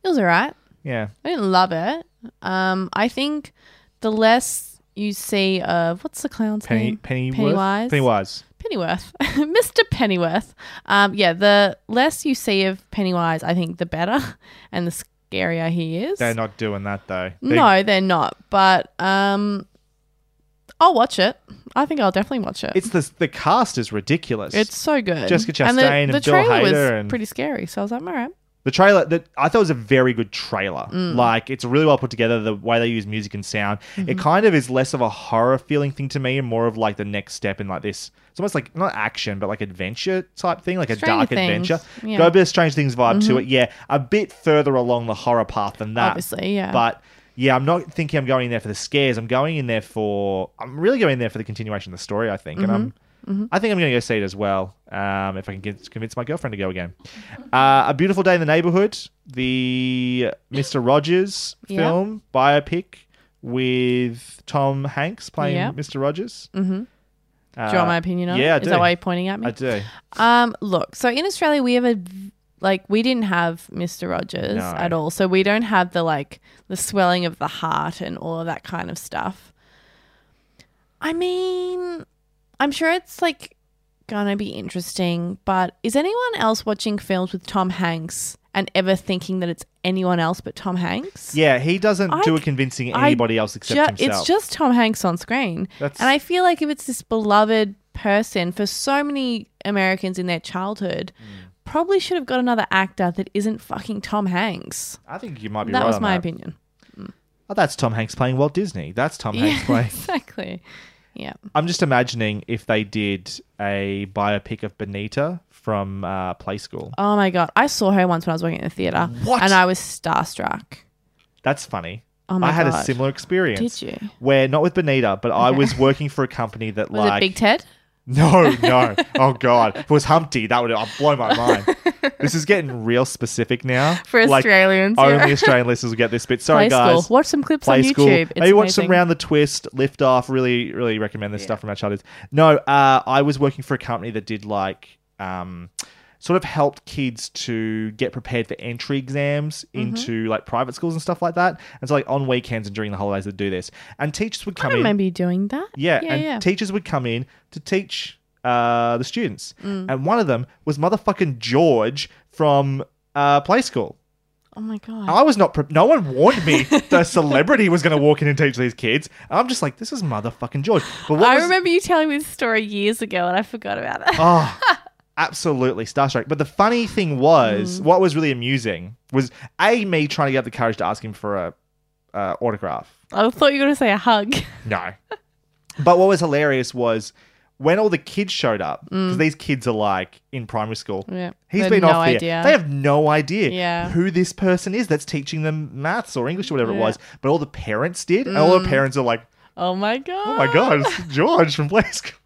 It was all right. Yeah. I didn't love it. Um, I think the less you see of, what's the clown's Penny, name? Pennyworth? Pennywise. Pennywise. Pennyworth. Mister Pennyworth. Um, yeah, the less you see of Pennywise, I think the better and the scarier he is. They're not doing that, though. They- no, they're not. But um, I'll watch it. I think I'll definitely watch it. It's the the cast is ridiculous. It's so good. Jessica Chastain and, the, and the Bill Hader. The trailer was pretty scary, so I was like, all right. The trailer, that I thought was a very good trailer. Mm. Like, it's really well put together, the way they use music and sound. Mm-hmm. It kind of is less of a horror feeling thing to me and more of like the next step in like this. It's almost like, not action, but like adventure type thing, like Stranger a dark Things. Adventure. Yeah. Got a bit of Strange Things vibe mm-hmm. to it. Yeah, a bit further along the horror path than that. Obviously, yeah. But... yeah, I'm not thinking I'm going in there for the scares. I'm going in there for... I'm really going in there for the continuation of the story, I think. Mm-hmm. And I'm, mm-hmm. I think I'm going to go see it as well, um, if I can get, convince my girlfriend to go again. Uh, A Beautiful Day in the Neighborhood, the Mister Rogers film, yeah. biopic, with Tom Hanks playing yeah. Mister Rogers. Mm-hmm. Uh, do you want my opinion on yeah, it? Yeah, I do. Is that why you're pointing at me? I do. Um, look, so in Australia, we have a... like, we didn't have Mister Rogers no. at all. So, we don't have the, like, the swelling of the heart and all of that kind of stuff. I mean, I'm sure it's, like, going to be interesting. But is anyone else watching films with Tom Hanks and ever thinking that it's anyone else but Tom Hanks? Yeah, he doesn't I, do it convincing anybody I else except ju- himself. It's just Tom Hanks on screen. That's... and I feel like if it's this beloved person for so many Americans in their childhood... Mm. probably should have got another actor that isn't fucking Tom Hanks. I think you might be that right. That was my that. opinion. Mm. Oh, that's Tom Hanks playing Walt Disney. That's Tom yeah, Hanks playing. Exactly. Yeah. I'm just imagining if they did a biopic of Benita from uh, Play School. Oh my God. I saw her once when I was working in the theatre. What? And I was starstruck. That's funny. Oh my I had God. a similar experience. Did you? Where, not with Benita, but okay. I was working for a company that was like... Was it Big Ted? No, no. Oh, God. If it was Humpty, that would I'd blow my mind. This is getting real specific now. For Australians. Like, yeah. Only Australian listeners will get this bit. Sorry, Play guys. School. Watch some clips Play on school. YouTube. It's Maybe amazing. Watch some Round the Twist, Lift Off. Really, really recommend this yeah. stuff from our childhood. No, uh, I was working for a company that did like... Um, sort of helped kids to get prepared for entry exams into mm-hmm. like private schools and stuff like that. And so like on weekends and during the holidays they'd do this. And teachers would come in. I remember in, you doing that. Yeah. yeah and yeah. teachers would come in to teach uh, the students. Mm. And one of them was motherfucking George from uh, Play School. Oh my God. I was not... Pre- no one warned me the celebrity was going to walk in and teach these kids. And I'm just like, this is motherfucking George. But what I was- remember you telling me this story years ago and I forgot about it. Oh. Absolutely starstruck. But the funny thing was, mm. what was really amusing was A, me trying to get the courage to ask him for a uh, autograph. I thought you were going to say a hug. No. But what was hilarious was when all the kids showed up, because mm. these kids are like in primary school. Yeah. He's been no off here. Idea. They have no idea yeah. who this person is that's teaching them maths or English or whatever yeah. it was. But all the parents did. Mm. And all the parents are like, oh my God. Oh my God. It's George from Play School.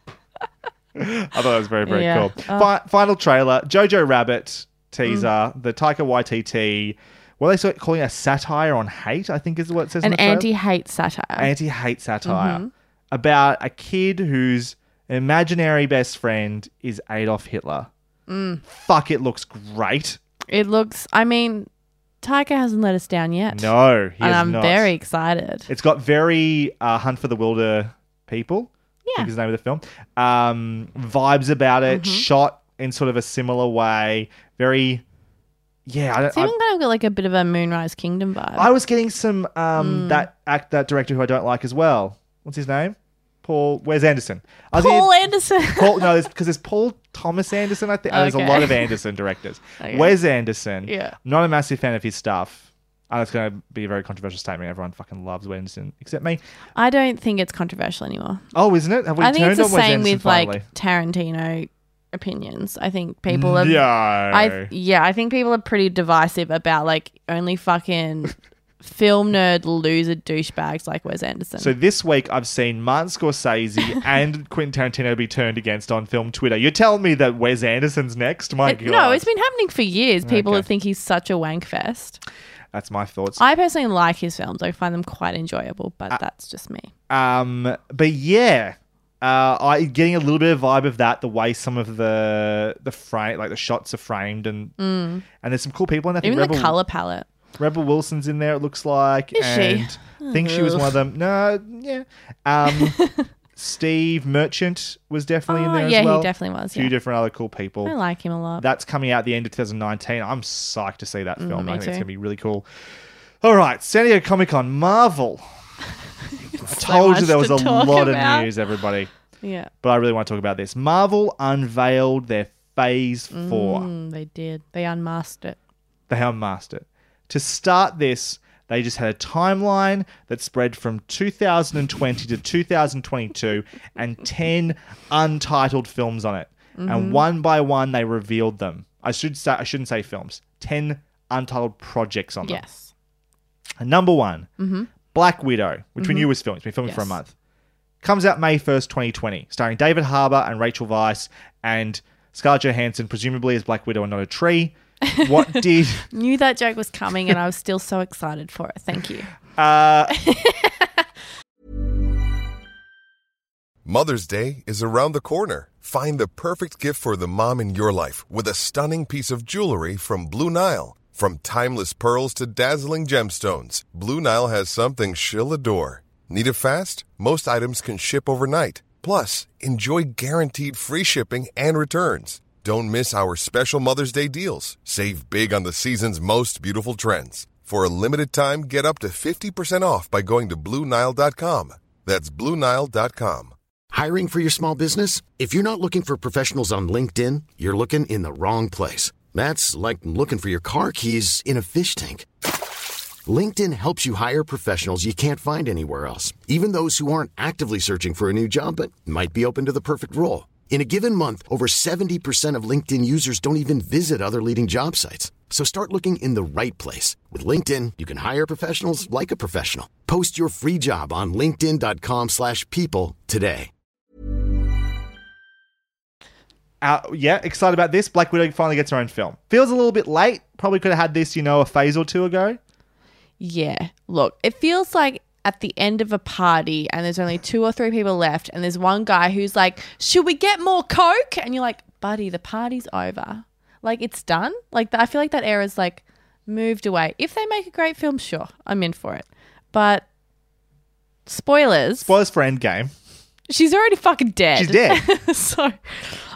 I thought that was very, very yeah. cool. Oh. Fi- final trailer, Jojo Rabbit teaser, mm. the Taika Waititi, what are they calling it, a satire on hate, I think is what it says An in the trailer. An anti-hate satire. Anti-hate satire. Mm-hmm. About a kid whose imaginary best friend is Adolf Hitler. Mm. Fuck, it looks great. It looks, I mean... Taika hasn't let us down yet. No, he and has I'm not. I'm very excited. It's got very uh, Hunt for the Wilder People. Yeah. I think is the name of the film. Um, vibes about it, mm-hmm. shot in sort of a similar way. Very, yeah. I don't, it's even I, kind of got like a bit of a Moonrise Kingdom vibe. I was getting some um, mm. that act that director who I don't like as well. What's his name? Paul. Wes Anderson. I Paul getting, Anderson. Paul, no, because there's, there's Paul Thomas Anderson. I think okay. there's a lot of Anderson directors. Okay. Wes Anderson. Yeah. Not a massive fan of his stuff. And it's going to be a very controversial statement. Everyone fucking loves Wes Anderson except me. I don't think it's controversial anymore. Oh, isn't it? Have we I think turned it's the same with finally? Like Tarantino opinions. I think people are. No. I yeah, I think people are pretty divisive about like only fucking film nerd loser douchebags like Wes Anderson. So this week I've seen Martin Scorsese and Quentin Tarantino be turned against on film Twitter. You're telling me that Wes Anderson's next? My it, God. No, it's been happening for years. People okay. think he's such a wankfest. That's my thoughts. I personally like his films. I find them quite enjoyable, but uh, that's just me. Um, but yeah, uh, I getting a little bit of vibe of that. The way some of the the frame, like the shots, are framed, and mm. and there's some cool people in there. Even Rebel, the color palette. Rebel Wilson's in there. It looks like. Is and she? I think Ugh. she was one of them. No, yeah. Um, Steve Merchant was definitely oh, in there yeah, as well. Yeah, he definitely was. A few yeah. different other cool people. I like him a lot. That's coming out at the end of twenty nineteen. I'm psyched to see that film. Mm, I think too. It's going to be really cool. All right, San Diego Comic-Con, Marvel. I told so you there was a lot about. of news, everybody. Yeah. But I really want to talk about this. Marvel unveiled their Phase mm, four. They did. They unmasked it. They unmasked it. To start this... They just had a timeline that spread from two thousand twenty to two thousand twenty-two and ten untitled films on it. Mm-hmm. And one by one, they revealed them. I should say, I shouldn't say films. ten untitled projects on them. Yes. And number one, mm-hmm. Black Widow, which mm-hmm. we knew was filmed. It's been filming yes. for a month. Comes out May first, twenty twenty, starring David Harbour and Rachel Weisz and Scarlett Johansson, presumably as Black Widow and not a tree. What did knew that joke was coming and I was still so excited for it. Thank you. Uh... Mother's Day is around the corner. Find the perfect gift for the mom in your life with a stunning piece of jewelry from Blue Nile. From timeless pearls to dazzling gemstones, Blue Nile has something she'll adore. Need it fast? Most items can ship overnight. Plus, enjoy guaranteed free shipping and returns. Don't miss our special Mother's Day deals. Save big on the season's most beautiful trends. For a limited time, get up to fifty percent off by going to Blue Nile dot com. That's Blue Nile dot com. Hiring for your small business? If you're not looking for professionals on LinkedIn, you're looking in the wrong place. That's like looking for your car keys in a fish tank. LinkedIn helps you hire professionals you can't find anywhere else, even those who aren't actively searching for a new job but might be open to the perfect role. In a given month, over seventy percent of LinkedIn users don't even visit other leading job sites. So start looking in the right place. With LinkedIn, you can hire professionals like a professional. Post your free job on linkedin dot com slash people today. Uh, yeah, excited about this. Black Widow finally gets her own film. Feels a little bit late. Probably could have had this, you know, a phase or two ago. Yeah. Look, it feels like at the end of a party and there's only two or three people left and there's one guy who's like, should we get more Coke? And you're like, buddy, the party's over. Like, it's done. Like, I feel like that era's like moved away. If they make a great film, sure, I'm in for it. But spoilers. Spoilers for Endgame. She's already fucking dead. She's dead. So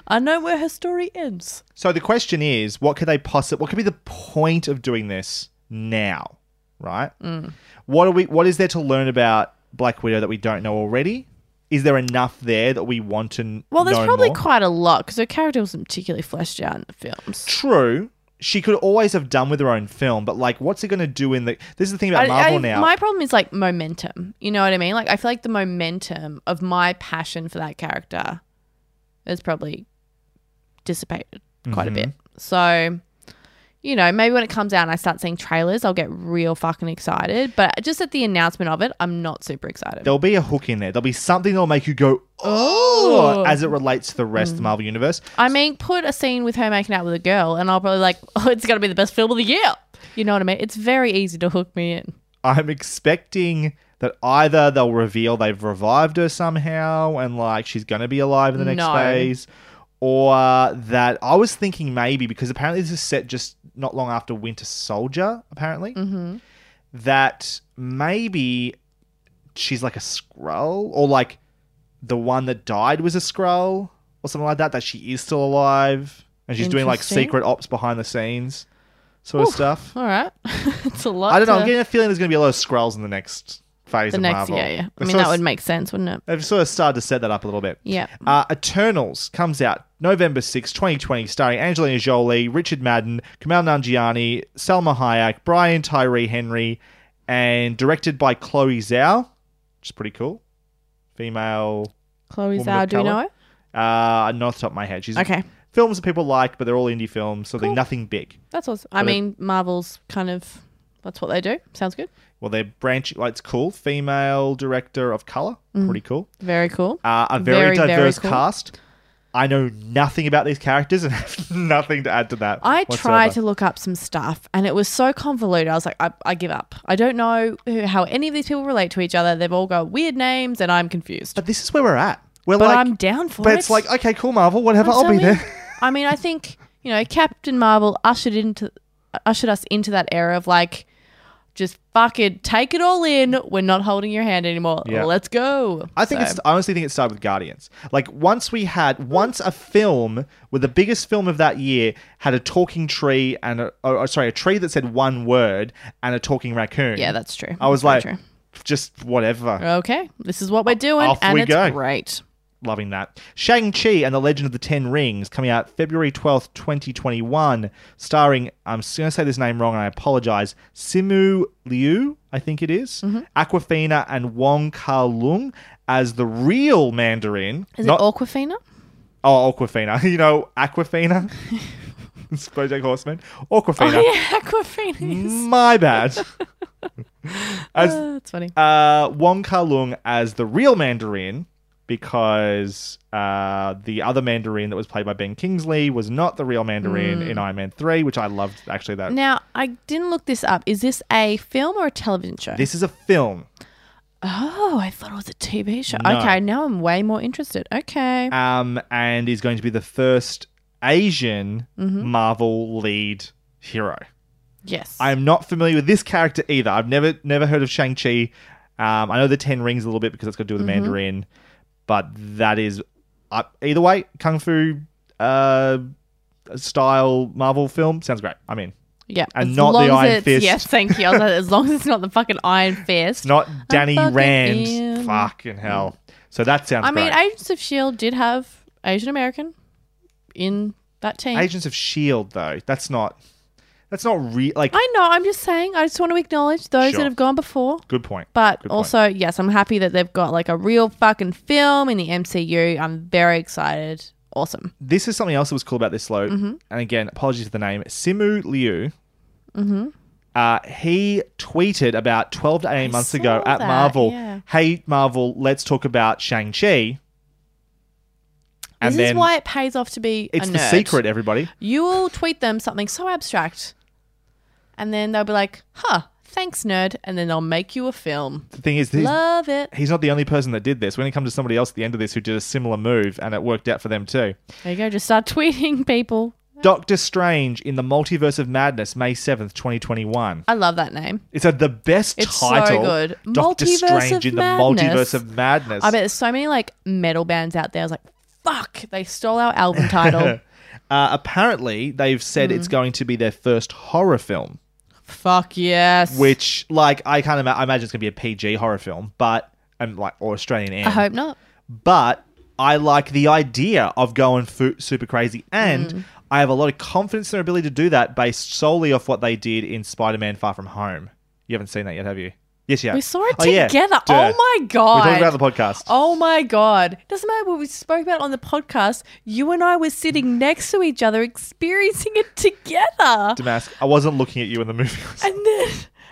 I know where her story ends. So the question is, what could they possi- what could be the point of doing this now? Right? Mm. What are we what is there to learn about Black Widow that we don't know already? Is there enough there that we want to know? Well, there's probably more? Quite a lot because her character wasn't particularly fleshed out in the films. True. She could always have done with her own film, but, like, what's it going to do in the... This is the thing about I, Marvel I, now. My problem is, like, momentum. You know what I mean? Like, I feel like the momentum of my passion for that character has probably dissipated quite mm-hmm. a bit. So... You know, maybe when it comes out and I start seeing trailers, I'll get real fucking excited. But just at the announcement of it, I'm not super excited. There'll be a hook in there. There'll be something that'll make you go, oh, as it relates to the rest mm. of the Marvel Universe. I mean, put a scene with her making out with a girl and I'll probably like, oh, it's going to be the best film of the year. You know what I mean? It's very easy to hook me in. I'm expecting that either they'll reveal they've revived her somehow and like she's going to be alive in the next no. phase. Or that I was thinking maybe, because apparently this is set just not long after Winter Soldier, apparently, mm-hmm. that maybe she's like a Skrull or like the one that died was a Skrull or something like that, that she is still alive and she's doing like secret ops behind the scenes sort Ooh, of stuff. All right. It's a lot. I don't know. To... I'm getting a feeling there's going to be a lot of Skrulls in the next... phase the of next, Marvel. Yeah, yeah. I mean, that of, would make sense, wouldn't it? They've sort of started to set that up a little bit. Yeah. Uh, Eternals comes out November sixth, twenty twenty, starring Angelina Jolie, Richard Madden, Kumail Nanjiani, Salma Hayek, Brian Tyree Henry, and directed by Chloe Zhao, which is pretty cool. Female. Chloe Zhao, do you know her? Uh, not off the top of my head. She's okay. Films that people like, but they're all indie films, so cool. They're nothing big. That's awesome. But I mean, Marvel's kind of, that's what they do. Sounds good. Well, they're branching. Like, it's cool. Female director of colour. Mm. Pretty cool. Very cool. Uh, a very, very diverse very cool. cast. I know nothing about these characters and have nothing to add to that. I whatsoever. tried to look up some stuff and it was so convoluted. I was like, I, I give up. I don't know who, how any of these people relate to each other. They've all got weird names and I'm confused. But this is where we're at. We're but like, I'm down for but it. But it's like, okay, cool, Marvel, whatever. I'm I'll be there. I mean, I think, you know, Captain Marvel ushered into ushered us into that era of like, just fucking take it all in. We're not holding your hand anymore. Yeah. Let's go. I think so. it's, I honestly think it started with Guardians. Like once we had, once a film with the biggest film of that year had a talking tree and a, oh, sorry, a tree that said one word and a talking raccoon. Yeah, that's true. I was that's like, just whatever. Okay. This is what we're doing. Off and we it's go. Great. Loving that. Shang-Chi and the Legend of the Ten Rings coming out February twelfth, twenty twenty-one, starring, I'm just going to say this name wrong and I apologise, Simu Liu, I think it is, mm-hmm. Aquafina and Wong Kar-Lung as the real Mandarin. Is not- it Aquafina? Oh, Aquafina. You know, Aquafina? It's Bojack Horseman. Aquafina. Oh, yeah, Aquafina is. My bad. As, uh, that's funny. Uh, Wong Kar-Lung as the real Mandarin. Because uh, the other Mandarin that was played by Ben Kingsley was not the real Mandarin mm. in Iron Man three, which I loved actually. That Now, I didn't look this up. Is this a film or a television show? This is a film. Oh, I thought it was a T V show. No. Okay, now I'm way more interested. Okay. Um, and he's going to be the first Asian mm-hmm. Marvel lead hero. Yes. I'm not familiar with this character either. I've never never heard of Shang-Chi. Um, I know the Ten Rings a little bit because it's got to do with the mm-hmm. Mandarin. But that is, uh, either way, Kung Fu uh, style Marvel film. Sounds great. I'm in. Yeah. And not the Iron Fist. Yes, thank you. I was like, as long as it's not the fucking Iron Fist. It's not Danny fucking Rand. In. Fucking hell. So that sounds I great. I mean, Agents of S H I E L D did have Asian American in That team. Agents of S H I E L D, though, that's not... That's not real. Like, I know. I'm just saying. I just want to acknowledge those sure. that have gone before. Good point. But Good also, point. yes, I'm happy that they've got like a real fucking film in the M C U. I'm very excited. Awesome. This is something else that was cool about this slow. Mm-hmm. And again, apologies for the name. Simu Liu. Mm-hmm. Uh, he tweeted about twelve to eighteen I months ago at that. Marvel. Yeah. Hey, Marvel, let's talk about Shang-Chi. And this is why it pays off to be a nerd. It's the secret, everybody. You will tweet them something so abstract. And then they'll be like, huh, thanks, nerd. And then they'll make you a film. The thing is, love it. He's not the only person that did this. When it comes to somebody else at the end of this who did a similar move and it worked out for them too. There you go. Just start tweeting, people. Doctor Strange in the Multiverse of Madness, May seventh, twenty twenty-one. I love that name. It's a, the best it's title. It's so good. Doctor Multiverse Strange in Madness. The Multiverse of Madness. I bet there's so many like metal bands out there. I was like, fuck, they stole our album title. Uh, apparently, they've said mm. it's going to be their first horror film. Fuck yes. Which, like, I can't ima- I imagine it's going to be a P G horror film, but, and like, or Australian M. I hope not. But I like the idea of going f- super crazy, and mm. I have a lot of confidence in their ability to do that based solely off what they did in Spider-Man Far From Home. You haven't seen that yet, have you? Yes, yeah. We saw it oh, together. Yeah. Oh, my God. We talked about the podcast. Oh, my God. Doesn't matter what we spoke about on the podcast. You and I were sitting next to each other experiencing it together. Damask, I wasn't looking at you in the movie. And then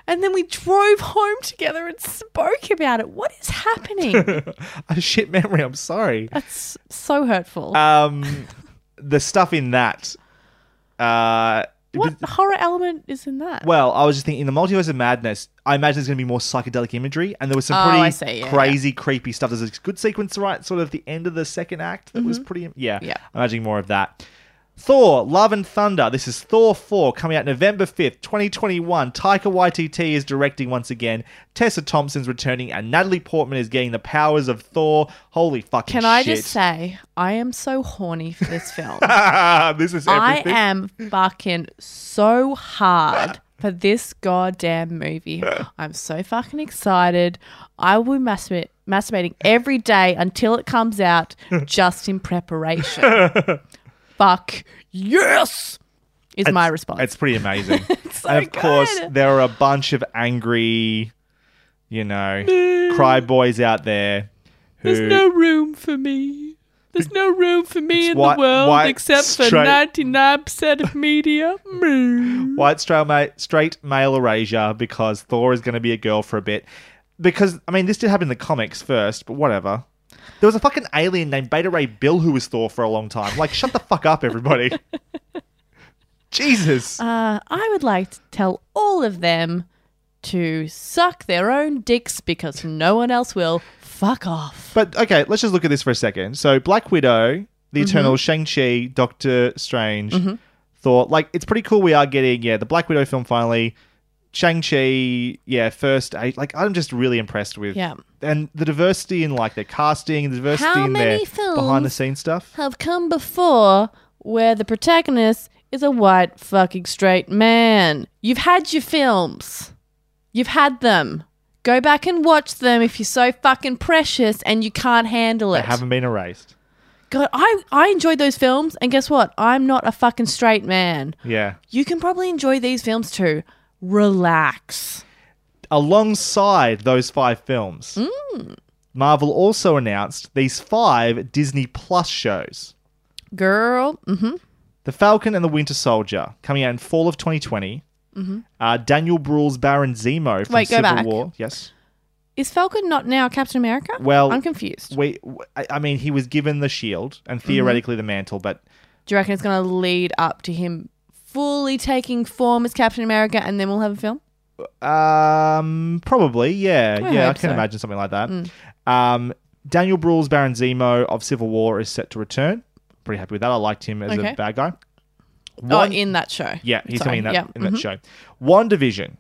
and then we drove home together and spoke about it. What is happening? A shit memory. I'm sorry. That's so hurtful. Um, the stuff in that... Uh, What but, horror element is in that? Well, I was just thinking, in the Multiverse of Madness, I imagine there's going to be more psychedelic imagery, and there was some oh, pretty see, yeah, crazy, yeah. creepy stuff. There's a good sequence right sort of at the end of the second act that mm-hmm. was pretty... Yeah, yeah, I'm imagining more of that. Thor, Love and Thunder. This is Thor four, coming out November fifth, twenty twenty-one. Taika Waititi is directing once again. Tessa Thompson's returning, and Natalie Portman is getting the powers of Thor. Holy fucking shit. Can I shit. just say, I am so horny for this film. This is everything. I am fucking so hard for this goddamn movie. I'm so fucking excited. I will be masturbate, masturbating every day until it comes out, just in preparation. Fuck yes is it's, my response. It's pretty amazing. It's so and of good. course, there are a bunch of angry, you know, no. cry boys out there. Who, There's no room for me. There's no room for me in white, the world except straight, for ninety-nine percent of media. White straight ma- straight male erasure, because Thor is going to be a girl for a bit. Because I mean, this did happen in the comics first, but whatever. There was a fucking alien named Beta Ray Bill who was Thor for a long time. Like, shut the fuck up, everybody. Jesus. Uh, I would like to tell all of them to suck their own dicks because no one else will. Fuck off. But, okay, let's just look at this for a second. So, Black Widow, The Eternal, mm-hmm. Shang-Chi, Doctor Strange, mm-hmm. Thor. Like, it's pretty cool we are getting, yeah, the Black Widow film finally. Shang-Chi, yeah, first eight. Like, I'm just really impressed with... Yeah. And the diversity in, like, their casting, the diversity How in their behind-the-scenes stuff. Have come before where the protagonist is a white fucking straight man. You've had your films. You've had them. Go back and watch them if you're so fucking precious and you can't handle it. They haven't been erased. God, I, I enjoyed those films, and guess what? I'm not a fucking straight man. Yeah. You can probably enjoy these films too. Relax. Alongside those five films, mm. Marvel also announced these five Disney Plus shows. Girl. Mm-hmm. The Falcon and the Winter Soldier, coming out in fall of twenty twenty. Mm-hmm. Uh, Daniel Bruhl's Baron Zemo from Wait, Civil go back. War. Yes. Is Falcon not now Captain America? Well, I'm confused. We, I mean, he was given the shield and theoretically mm-hmm. the mantle, but... Do you reckon it's going to lead up to him fully taking form as Captain America, and then we'll have a film? Um, probably, yeah. I yeah, I can so. imagine something like that. Mm. Um, Daniel Bruhl's Baron Zemo of Civil War is set to return. Pretty happy with that. I liked him as okay. a bad guy. One, oh, in that show. Yeah, he's coming in that, yeah. in that mm-hmm. show. WandaVision,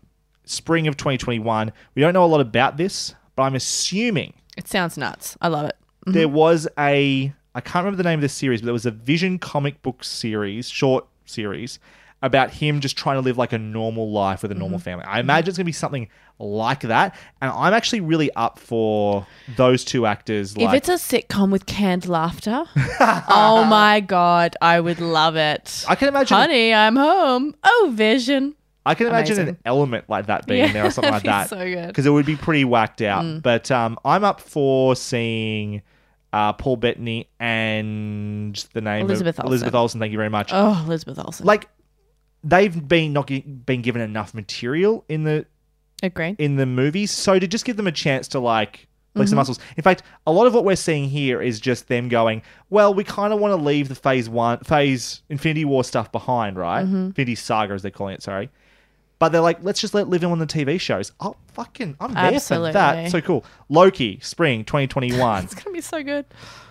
spring of twenty twenty-one. We don't know a lot about this, but I'm assuming... It sounds nuts. I love it. Mm-hmm. There was a... I can't remember the name of this series, but there was a Vision comic book series, short series... about him just trying to live like a normal life with a normal mm-hmm. family. I imagine it's going to be something like that. And I'm actually really up for those two actors. Like- if it's a sitcom with canned laughter, oh my God, I would love it. I can imagine. Honey, I'm home. Oh, Vision. I can imagine Amazing. An element like that being yeah, in there or something like that. So good. Because it would be pretty whacked out. Mm. But um, I'm up for seeing... Uh, Paul Bettany and the name Elizabeth of Olsen. Elizabeth Olsen. Thank you very much. Oh, Elizabeth Olsen. Like they've been not g- been given enough material in the Agreed. in the movies, so to just give them a chance to like flex mm-hmm. the muscles. In fact, a lot of what we're seeing here is just them going, well, we kind of want to leave the phase one, phase Infinity War stuff behind, right? Mm-hmm. Infinity Saga, as they're calling it. Sorry. But they're like, let's just let live in one of the T V shows. Oh, fucking, I'm there Absolutely. For that. So cool. Loki, spring twenty twenty-one. It's going to be so good.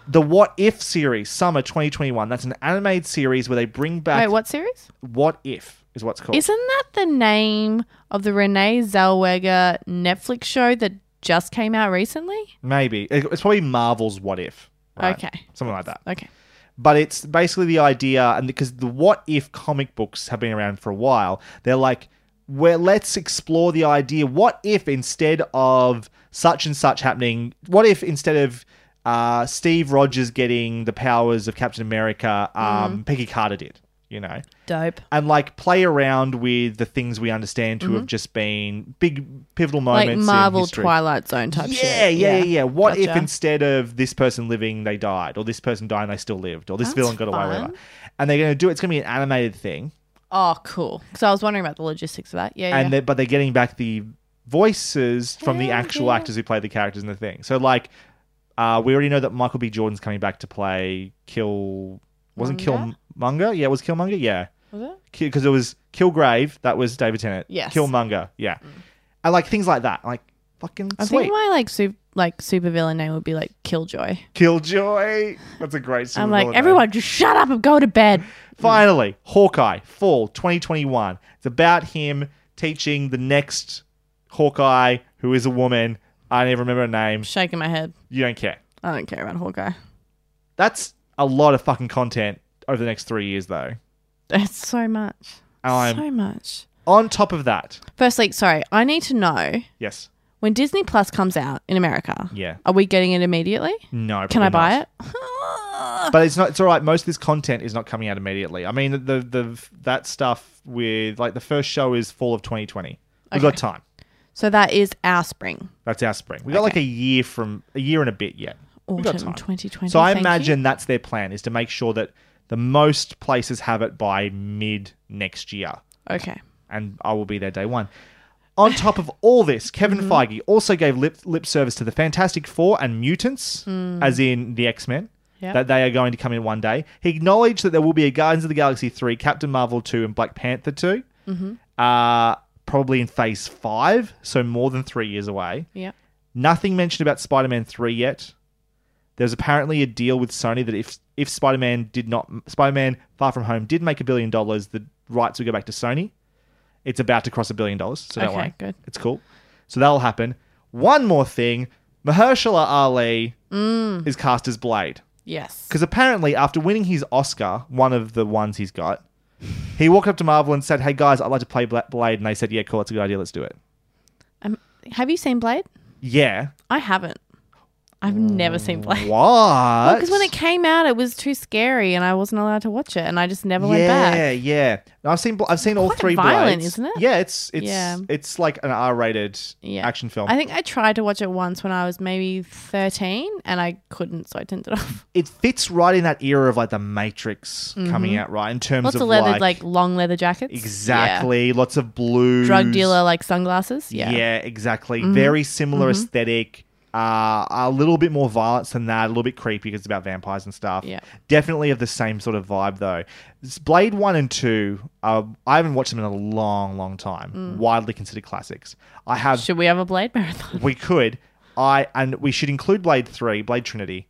The What If series, summer twenty twenty-one. That's an animated series where they bring back... Wait, what series? What If is what's called. Isn't that the name of the Renee Zellweger Netflix show that just came out recently? Maybe. It's probably Marvel's What If. Right? Okay. Something like that. Okay. But it's basically the idea, and because the What If comic books have been around for a while, they're like... where let's explore the idea, what if instead of such and such happening, what if instead of uh, Steve Rogers getting the powers of Captain America, um, mm. Peggy Carter did, you know? Dope. And like play around with the things we understand to mm-hmm. have just been big pivotal moments in history. Like Marvel Twilight Zone type yeah, shit. Yeah, yeah, yeah. What gotcha. If instead of this person living, they died, or this person died and they still lived, or this That's villain got away, whatever. And they're going to do it. It's going to be an animated thing. Oh, cool. Because I was wondering about the logistics of that. Yeah, and yeah. They're, but they're getting back the voices from yeah, the actual yeah. actors who play the characters in the thing. So, like, uh, we already know that Michael B. Jordan's coming back to play Kill... Wasn't Munga? Killmonger? Yeah, it was Killmonger? Yeah. Was it? Because it was Killgrave. That was David Tennant. Yes. Killmonger. Yeah. Mm. And, like, things like that. Like, fucking I sweet. I think my, like, super... like super villain name would be like Killjoy. Killjoy. That's a great super I'm like, everyone name. Just shut up and go to bed. Finally, Hawkeye, fall twenty twenty-one. It's about him teaching the next Hawkeye, who is a woman. I never remember her name. Shaking my head. You don't care. I don't care about Hawkeye. That's a lot of fucking content over the next three years though. That's so much. I'm so much. On top of that. Firstly, sorry, I need to know. Yes. When Disney Plus comes out in America, yeah. are we getting it immediately? No. Can I not. buy it? But it's not. It's all right. Most of this content is not coming out immediately. I mean, the the, the that stuff with like the first show is fall of twenty twenty. We've okay. got time. So that is our spring. That's our spring. We've got okay. like a year from a year and a bit yet. Autumn got time. twenty twenty. So I imagine you. That's their plan is to make sure that the most places have it by mid next year. Okay. And I will be there day one. On top of all this, Kevin mm-hmm. Feige also gave lip lip service to the Fantastic Four and Mutants, mm. as in the X-Men, yep. that they are going to come in one day. He acknowledged that there will be a Guardians of the Galaxy three, Captain Marvel two, and Black Panther two, mm-hmm. uh, probably in Phase five, so more than three years away. Yep. Nothing mentioned about Spider-Man three yet. There's apparently a deal with Sony that if if Spider-Man did not Spider-Man Far From Home did make a billion dollars, the rights would go back to Sony. It's about to cross a billion dollars, so don't okay, worry. Good. It's cool. So that'll happen. One more thing. Mahershala Ali mm. is cast as Blade. Yes. Because apparently after winning his Oscar, one of the ones he's got, he walked up to Marvel and said, hey, guys, I'd like to play Blade. And they said, yeah, cool. That's a good idea. Let's do it. Um, have you seen Blade? Yeah. I haven't. I've never seen Blade. What? Because well, when it came out, it was too scary, and I wasn't allowed to watch it, and I just never yeah, went back. Yeah, yeah. I've seen. I've seen it's all quite three. Violent, Blades. Isn't it? Yeah, it's it's yeah. it's like an R-rated yeah. action film. I think I tried to watch it once when I was maybe thirteen, and I couldn't, so I turned it off. It fits right in that era of like the Matrix mm-hmm. coming out, right? In terms lots of, of leather, like, like long leather jackets. Exactly. Yeah. Lots of blues. Drug dealer like sunglasses. Yeah. Yeah, exactly. Mm-hmm. Very similar mm-hmm. aesthetic. Uh, a little bit more violence than that, a little bit creepy because it's about vampires and stuff. Yeah. Definitely of the same sort of vibe, though. Blade one and two, uh, I haven't watched them in a long, long time. Mm. Widely considered classics. I have. Should we have a Blade marathon? We could. I and we should include Blade three, Blade Trinity,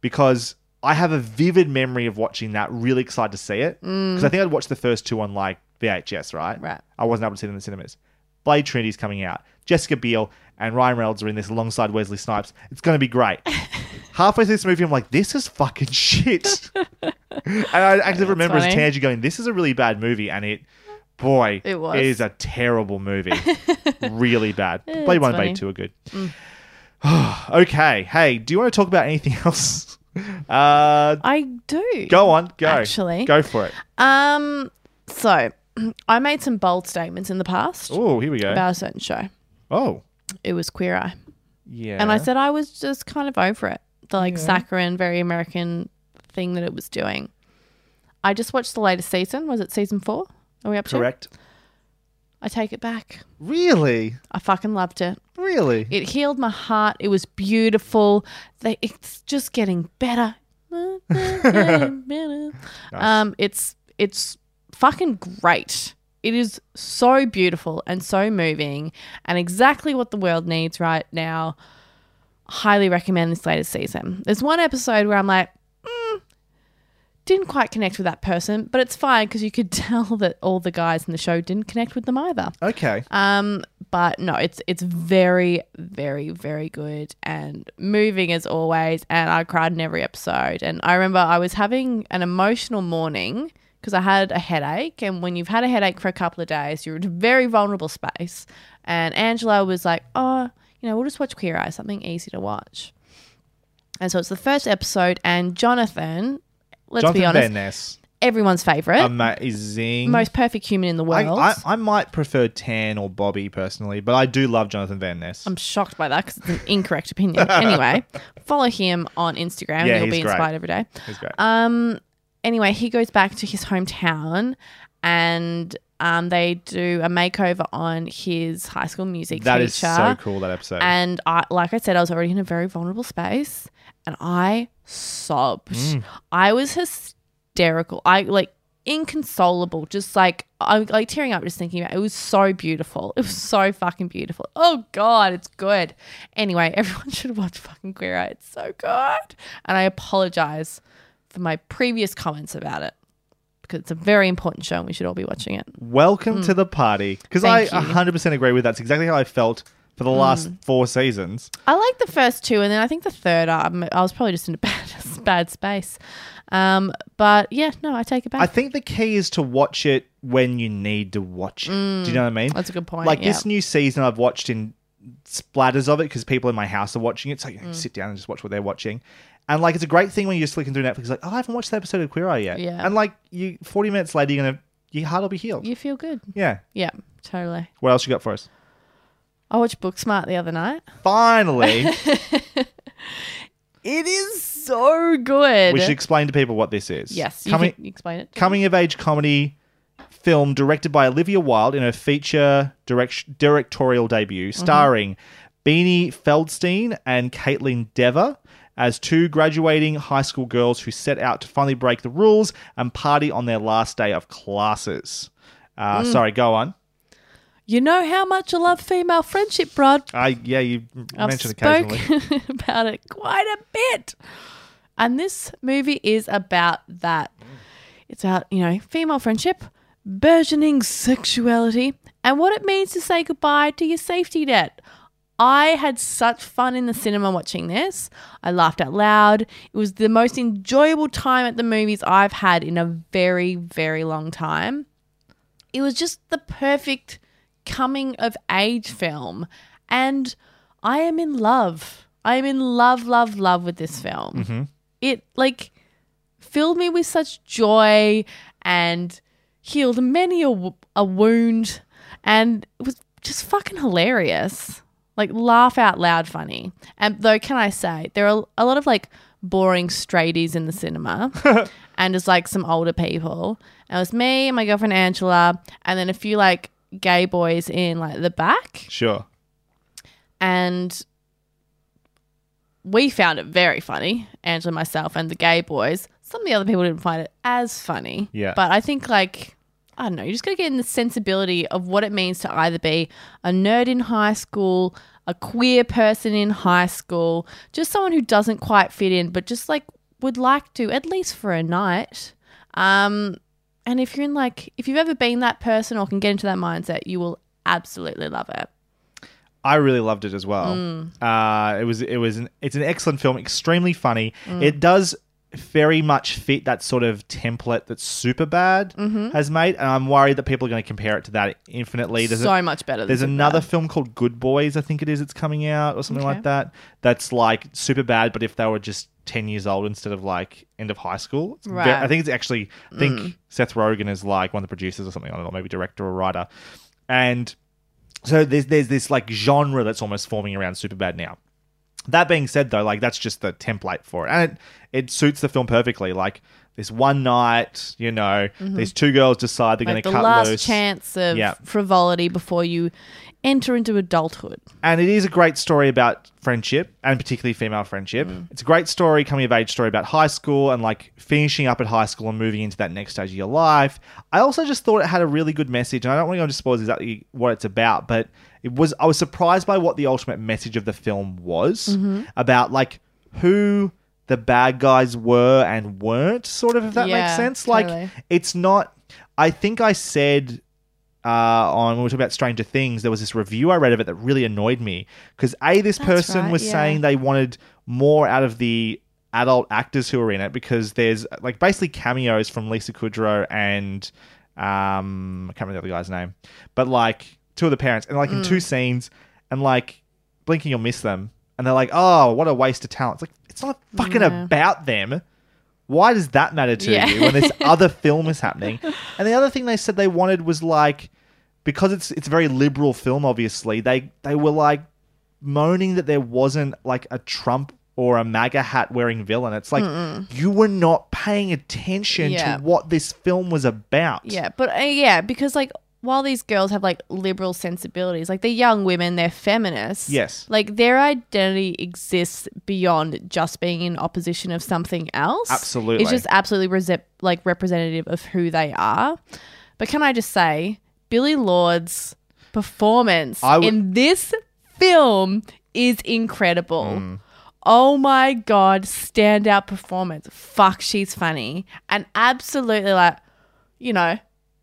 because I have a vivid memory of watching that. Really excited to see it because mm. I think I'd watched the first two on like V H S, right? Right. I wasn't able to see them in the cinemas. Blade Trinity is coming out. Jessica Biel and Ryan Reynolds are in this alongside Wesley Snipes. It's going to be great. Halfway through this movie, I'm like, this is fucking shit. And I actually remember funny. as Tangie going, this is a really bad movie. And it, boy, it, was. it is a terrible movie. Really bad. Yeah, Blade one funny. and Blade two are good. Mm. Okay. Hey, do you want to talk about anything else? Uh, I do. Go on. Go. Actually. Go for it. Um. So, I made some bold statements in the past. Oh, here we go. About a certain show. Oh. It was Queer Eye. Yeah. And I said I was just kind of over it. The like yeah. saccharine, very American thing that it was doing. I just watched the latest season. Was it season four? Are we up Correct. to? Correct. I take it back. Really? I fucking loved it. Really? It healed my heart. It was beautiful. They, it's just getting better. nice. Um, it's it's fucking great. It is so beautiful and so moving and exactly what the world needs right now. Highly recommend this latest season. There's one episode where I'm like, mm, didn't quite connect with that person, but it's fine because you could tell that all the guys in the show didn't connect with them either. Okay. Um, but no, it's it's very, very, very good and moving as always, and I cried in every episode. And I remember I was having an emotional morning because I had a headache, and when you've had a headache for a couple of days, you're in a very vulnerable space. And Angela was like, oh, you know, we'll just watch Queer Eye, something easy to watch. And so it's the first episode, and Jonathan, let's Jonathan be honest, Van everyone's favourite. Amazing. Most perfect human in the world. I, I, I might prefer Tan or Bobby personally, but I do love Jonathan Van Ness. I'm shocked by that because it's an incorrect opinion. Anyway, follow him on Instagram. Yeah, You'll be inspired great. every day. He's great. Um, Anyway, he goes back to his hometown and um, they do a makeover on his High School Music that teacher. That is so cool, that episode. And I, like I said, I was already in a very vulnerable space and I sobbed. Mm. I was hysterical. I like inconsolable, just like I like tearing up just thinking about it. It was so beautiful. It was so fucking beautiful. Oh, God, it's good. Anyway, everyone should watch fucking Queer Eye. It's so good. And I apologize for my previous comments about it because it's a very important show and we should all be watching it. Welcome mm. to the party, because I you. one hundred percent agree with that. It's exactly how I felt for the mm. last four seasons. I like the first two, and then I think the third um, I was probably just in a bad, bad space. Um, but yeah, no, I take it back. I think the key is to watch it when you need to watch it. Mm. Do you know what I mean? That's a good point. Like yeah. this new season I've watched in splatters of it because people in my house are watching it. So you know, mm. sit down and just watch what they're watching. And, like, it's a great thing when you're just flicking through Netflix, like, oh, I haven't watched that episode of Queer Eye yet. Yeah. And, like, you, forty minutes later, you're going to, your heart will be healed. You feel good. Yeah. Yeah, totally. What else you got for us? I watched Booksmart the other night. Finally. It is so good. We should explain to people what this is. Yes, you coming, can explain it. Coming-of-age comedy film directed by Olivia Wilde in her feature direct, directorial debut, starring mm-hmm. Beanie Feldstein and Caitlin Dever, as two graduating high school girls who set out to finally break the rules and party on their last day of classes. Uh, mm. Sorry, go on. You know how much I love female friendship, Brod. Uh, yeah, you I've mentioned occasionally. I've spoken about it quite a bit. And this movie is about that. It's about, you know, female friendship, burgeoning sexuality, and what it means to say goodbye to your safety net. I had such fun in the cinema watching this. I laughed out loud. It was the most enjoyable time at the movies I've had in a very, very long time. It was just the perfect coming of age film. And I am in love. I am in love, love, love with this film. Mm-hmm. It like filled me with such joy and healed many a, w- a wound. And it was just fucking hilarious. Like, laugh out loud funny. And though, can I say, there are a lot of, like, boring straighties in the cinema and just, like, some older people. And it was me and my girlfriend Angela and then a few, like, gay boys in, like, the back. Sure. And we found it very funny, Angela, myself, and the gay boys. Some of the other people didn't find it as funny. Yeah. But I think, like, I don't know, you just got to get in the sensibility of what it means to either be a nerd in high school, a queer person in high school, just someone who doesn't quite fit in but just like would like to, at least for a night. Um, and if you're in like, if you've ever been that person or can get into that mindset, you will absolutely love it. I really loved it as well. Mm. Uh, it was, it was an, it's an excellent film, extremely funny. Mm. It does very much fit that sort of template that Superbad mm-hmm. has made, and I'm worried that people are going to compare it to that infinitely. There's so a, much better than There's Superbad. Another film called Good Boys, I think it is, it's coming out or something okay. like that, that's like Superbad, but if they were just ten years old instead of like end of high school. Right. Very, I think it's actually, I think mm. Seth Rogen is like one of the producers or something on it, or maybe director or writer. And so there's there's this like genre that's almost forming around Superbad now. That being said, though, like that's just the template for it, and it, it suits the film perfectly. Like this one night, you know, mm-hmm. these two girls decide they're like going to the cut last loose. Chance of yeah. frivolity before you enter into adulthood. And it is a great story about friendship, and particularly female friendship. Mm. It's a great story, coming of age story about high school and like finishing up at high school and moving into that next stage of your life. I also just thought it had a really good message, and I don't want to go into spoilers exactly what it's about, but it was I was surprised by what the ultimate message of the film was mm-hmm. about like who the bad guys were and weren't, sort of, if that yeah, makes sense. Like totally. It's not, I think I said Uh, on when we talk about Stranger Things, there was this review I read of it that really annoyed me because A, this That's person right, was yeah. saying they wanted more out of the adult actors who were in it because there's like basically cameos from Lisa Kudrow and um, I can't remember the other guy's name, but like two of the parents and like mm. in two scenes and like blinking you'll miss them and they're like, oh, what a waste of talent. It's like, it's not fucking yeah. about them. Why does that matter to yeah. you when this other film is happening? And the other thing they said they wanted was like, because it's it's a very liberal film, obviously, they, they were like moaning that there wasn't like a Trump or a MAGA hat wearing villain. It's like Mm-mm. you were not paying attention yeah. to what this film was about. Yeah, but uh, yeah, because like while these girls have like liberal sensibilities, like they're young women, they're feminists. Yes. Like their identity exists beyond just being in opposition of something else. Absolutely. It's just absolutely re- like representative of who they are. But can I just say, Billy Lord's performance w- in this film is incredible. Mm. Oh, my God, standout performance. Fuck, she's funny. And absolutely, like, you know,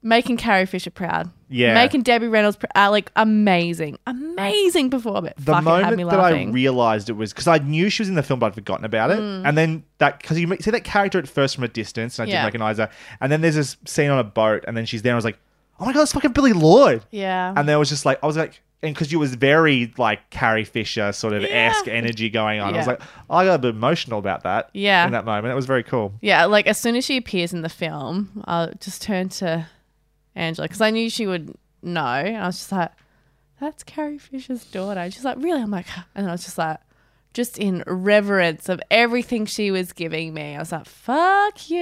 making Carrie Fisher proud. Yeah. Making Debbie Reynolds pr- uh, like, amazing. Amazing performance. The Fuck, moment it had me that laughing. I realised it was because I knew she was in the film but I'd forgotten about it. Mm. And then that, because you see that character at first from a distance and I yeah. didn't recognise her. And then there's this scene on a boat and then she's there and I was like, oh, my God, it's fucking Billy Lord. Yeah. And there was just like, I was like, and because you was very like Carrie Fisher sort of esque yeah. energy going on. Yeah. I was like, oh, I got a bit emotional about that. Yeah. In that moment. It was very cool. Yeah. Like as soon as she appears in the film, I just turned to Angela because I knew she would know. And I was just like, that's Carrie Fisher's daughter. And she's like, really? I'm like, and I was just like, just in reverence of everything she was giving me. I was like, fuck you.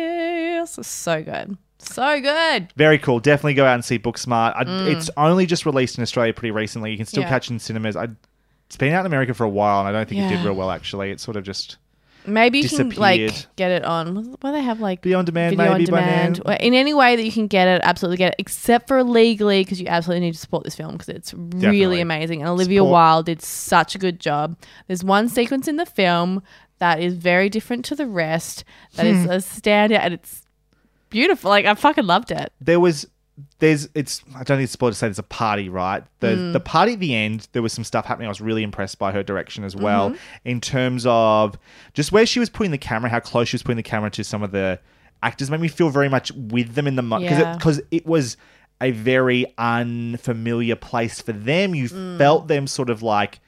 This was so good. So good. Very cool. Definitely go out and see Booksmart. I, mm. It's only just released in Australia pretty recently. You can still yeah. catch it in cinemas. I, it's been out in America for a while and I don't think yeah. it did real well, actually. It sort of just Maybe disappeared. You can like get it on. Well, they have like Be On Demand, video maybe on demand. By now. In any way that you can get it, absolutely get it, except for illegally because you absolutely need to support this film because it's Definitely. Really amazing. And Olivia support. Wilde did such a good job. There's one sequence in the film that is very different to the rest that is a standout and it's beautiful. Like I fucking loved it. There was there's it's I don't need to spoil to say there's a party, right? The mm. the party at the end, there was some stuff happening. I was really impressed by her direction as well mm-hmm. in terms of just where she was putting the camera, how close she was putting the camera to some of the actors. Made me feel very much with them in the moment yeah. because it, it was a very unfamiliar place for them. You mm. felt them sort of like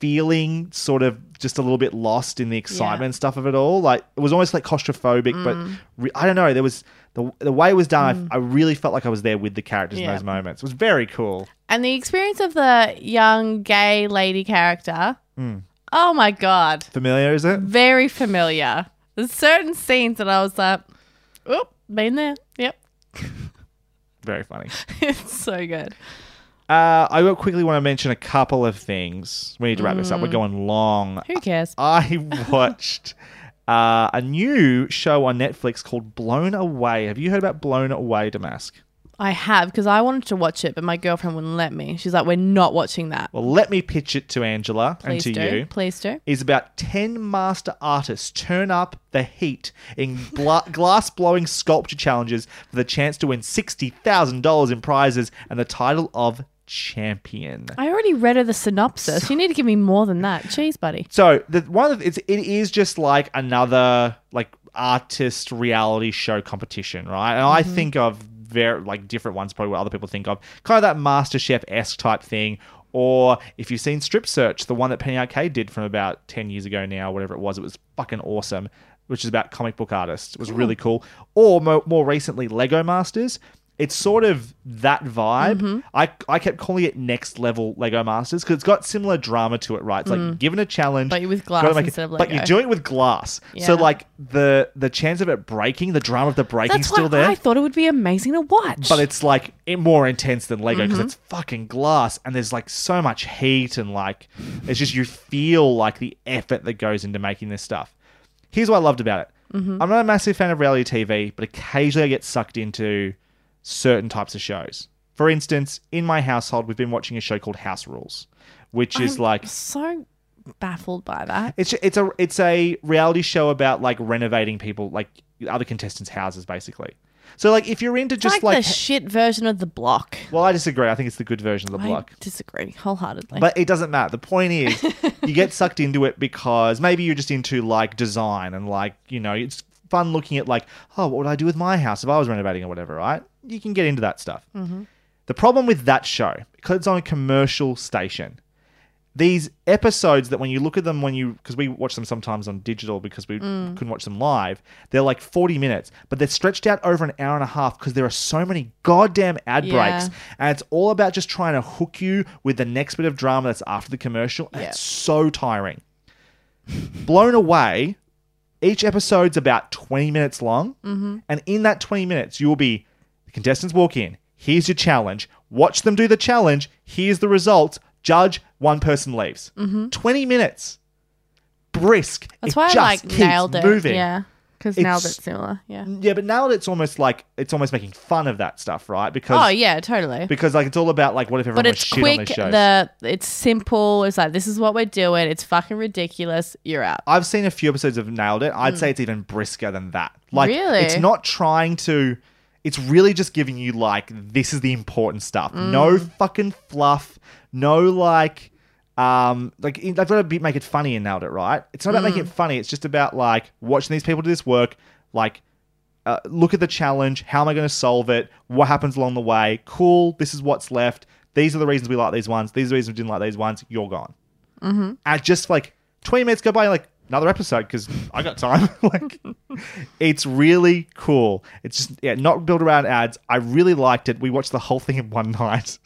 feeling sort of just a little bit lost in the excitement yeah. and stuff of it all. Like it was almost like claustrophobic, mm. but re- I don't know. There was the the way it was done. Mm. I, I really felt like I was there with the characters yeah. in those moments. It was very cool. And the experience of the young gay lady character. Mm. Oh my God! Familiar, is it? Very familiar. There's certain scenes that I was like, "Oh, been there." Yep. Very funny. It's so good. Uh, I will quickly want to mention a couple of things. We need to wrap mm. this up. We're going long. Who cares? I watched uh, a new show on Netflix called Blown Away. Have you heard about Blown Away, Damask? I have, because I wanted to watch it, but my girlfriend wouldn't let me. She's like, we're not watching that. Well, let me pitch it to Angela Please and to do. you. Please do. It's about ten master artists turn up the heat in bla- glass-blowing sculpture challenges for the chance to win sixty thousand dollars in prizes and the title of champion. I already read her the synopsis. You need to give me more than that. Jeez, buddy. So the one of it's it is just like another like artist reality show competition, right? And mm-hmm. I think of very like different ones probably what other people think of. Kind of that MasterChef-esque type thing. Or if you've seen Strip Search, the one that Penny Arcade did from about ten years ago now, whatever it was, it was fucking awesome, which is about comic book artists. It was really cool. Or mo- more recently, Lego Masters. It's sort of that vibe. Mm-hmm. I, I kept calling it Next Level Lego Masters because it's got similar drama to it, right? It's mm. like given a challenge. But you're with glass instead it, of Lego. But you're doing it with glass. Yeah. So like the the chance of it breaking, the drama of the breaking That's still there. I thought it would be amazing to watch. But it's like more intense than Lego because mm-hmm. it's fucking glass and there's like so much heat and like it's just you feel like the effort that goes into making this stuff. Here's what I loved about it. Mm-hmm. I'm not a massive fan of reality T V, but occasionally I get sucked into certain types of shows. For instance, in my household, we've been watching a show called House Rules, which I'm is like so baffled by that. It's it's a it's a reality show about like renovating people, like other contestants' houses, basically. So like if you're into just like, like the shit version of The Block. Well, I disagree. I think it's the good version of The I Block. Disagree wholeheartedly. But it doesn't matter. The point is, you get sucked into it because maybe you're just into like design and like you know it's fun looking at like oh what would I do with my house if I was renovating or whatever, right? You can get into that stuff. Mm-hmm. The problem with that show, because it's on a commercial station, these episodes that when you look at them, when you because we watch them sometimes on digital because we mm. couldn't watch them live, they're like forty minutes, but they're stretched out over an hour and a half because there are so many goddamn ad yeah. breaks, and it's all about just trying to hook you with the next bit of drama that's after the commercial, and yeah. it's so tiring. Blown Away, each episode's about twenty minutes long, mm-hmm. and in that twenty minutes, you'll be contestants walk in. Here's your challenge. Watch them do the challenge. Here's the results. Judge. One person leaves. Mm-hmm. twenty minutes. Brisk. That's it why just I like Nailed It. Moving. Yeah, because Nailed It's similar. Yeah. Yeah, but Nailed It's almost like it's almost making fun of that stuff, right? Because oh yeah, totally. Because like it's all about like what if everyone but was shit quick, on this show? The it's simple. It's like this is what we're doing. It's fucking ridiculous. You're out. I've seen a few episodes of Nailed It. I'd mm. say it's even brisker than that. Like really? It's not trying to. It's really just giving you, like, this is the important stuff. Mm. No fucking fluff. No, like, um, like, that's what I'd make it funny and Nailed It, right? It's not about mm. making it funny. It's just about, like, watching these people do this work. Like, uh, look at the challenge. How am I going to solve it? What happens along the way? Cool. This is what's left. These are the reasons we like these ones. These are the reasons we didn't like these ones. You're gone. Mm-hmm. And just, like, twenty minutes go by, like, another episode because I got time. Like, it's really cool. It's just yeah, not built around ads. I really liked it. We watched the whole thing in one night.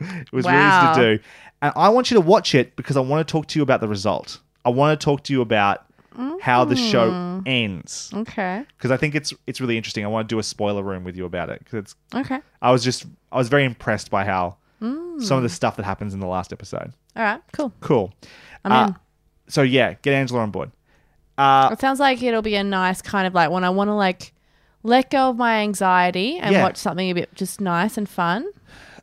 It was wow. really easy to do. And I want you to watch it because I want to talk to you about the result. I want to talk to you about mm. how the show ends. Okay. Because I think it's it's really interesting. I want to do a spoiler room with you about it. Cause it's, okay. I was just I was very impressed by how mm. some of the stuff that happens in the last episode. All right. Cool. Cool. I'm uh, in. So, yeah, get Angela on board. Uh, it sounds like it'll be a nice kind of like when I want to like let go of my anxiety and yeah. watch something a bit just nice and fun.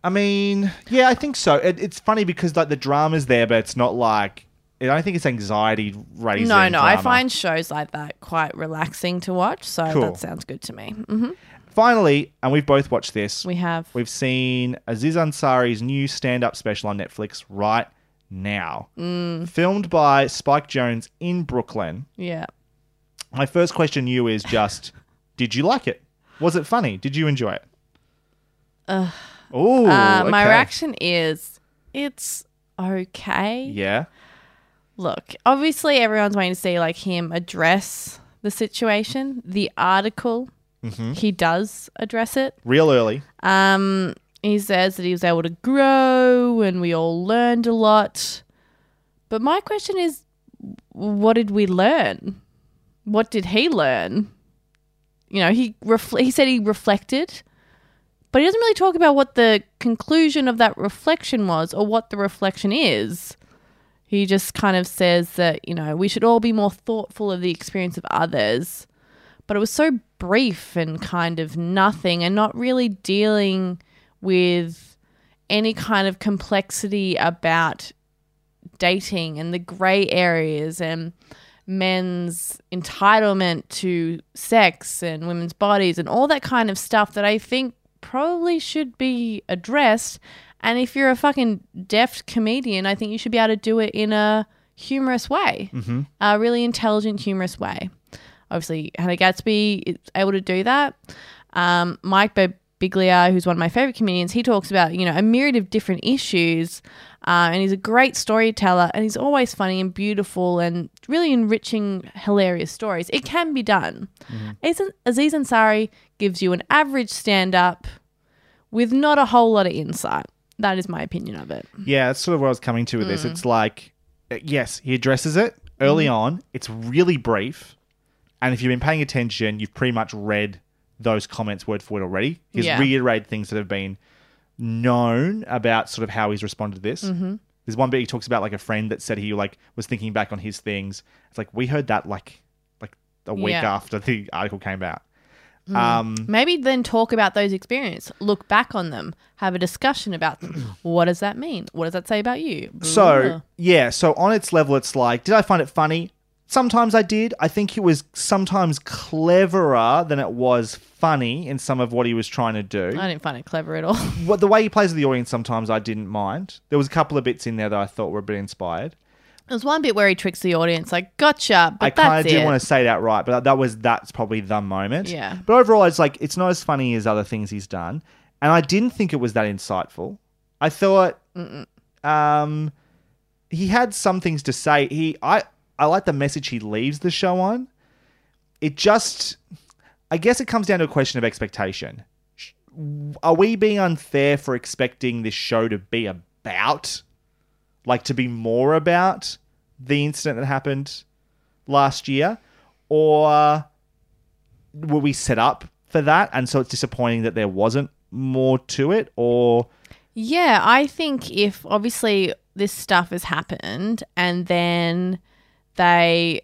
I mean, yeah, I think so. It, it's funny because like the drama's there, but it's not like – I don't think it's anxiety raising No, no. drama. I find shows like that quite relaxing to watch. So, cool. That sounds good to me. Mm-hmm. Finally, and we've both watched this. We have. We've seen Aziz Ansari's new stand-up special on Netflix, right? Now, mm. filmed by Spike Jonze in Brooklyn. Yeah. My first question to you is just, did you like it? Was it funny? Did you enjoy it? Uh, Ooh, uh, okay. My reaction is, it's okay. Yeah. Look, obviously everyone's waiting to see like him address the situation. The article, mm-hmm. he does address it. Real early. Um. He says that he was able to grow and we all learned a lot. But my question is, what did we learn? What did he learn? You know, he refl- he said he reflected, but he doesn't really talk about what the conclusion of that reflection was or what the reflection is. He just kind of says that, you know, we should all be more thoughtful of the experience of others. But it was so brief and kind of nothing and not really dealing with any kind of complexity about dating and the grey areas and men's entitlement to sex and women's bodies and all that kind of stuff that I think probably should be addressed. And if you're a fucking deft comedian, I think you should be able to do it in a humorous way, mm-hmm. a really intelligent, humorous way. Obviously, Hannah Gadsby is able to do that. Um, Mike Birbiglia, who's one of my favourite comedians, he talks about, you know, a myriad of different issues, uh, and he's a great storyteller, and he's always funny and beautiful and really enriching, hilarious stories. It can be done. Mm-hmm. Aziz Ansari gives you an average stand-up with not a whole lot of insight. That is my opinion of it. Yeah, that's sort of what I was coming to with mm. this. It's like, yes, he addresses it early mm. on. It's really brief. And if you've been paying attention, you've pretty much read those comments word for word already. He's yeah. reiterated things that have been known about sort of how he's responded to this. Mm-hmm. There's one bit he talks about, like, a friend that said he like was thinking back on his things. It's like, we heard that like like a week yeah. after the article came out. Mm. Um, Maybe then talk about those experiences, look back on them, have a discussion about them. What does that mean? What does that say about you? So, Ugh. yeah, so on its level, it's like, did I find it funny? Sometimes I did. I think it was sometimes cleverer than it was funny in some of what he was trying to do. I didn't find it clever at all. Well, the way he plays with the audience sometimes I didn't mind. There was a couple of bits in there that I thought were a bit inspired. There's one bit where he tricks the audience, like, gotcha, but I that's I kind of didn't want to say that right, but that was that's probably the moment. Yeah. But overall, it's like, it's not as funny as other things he's done. And I didn't think it was that insightful. I thought Mm-mm. um, he had some things to say. He... I. I like the message he leaves the show on. It just, I guess it comes down to a question of expectation. Are we being unfair for expecting this show to be about, like to be more about the incident that happened last year? Or were we set up for that? And so it's disappointing that there wasn't more to it? Or yeah, I think if obviously this stuff has happened and then... they,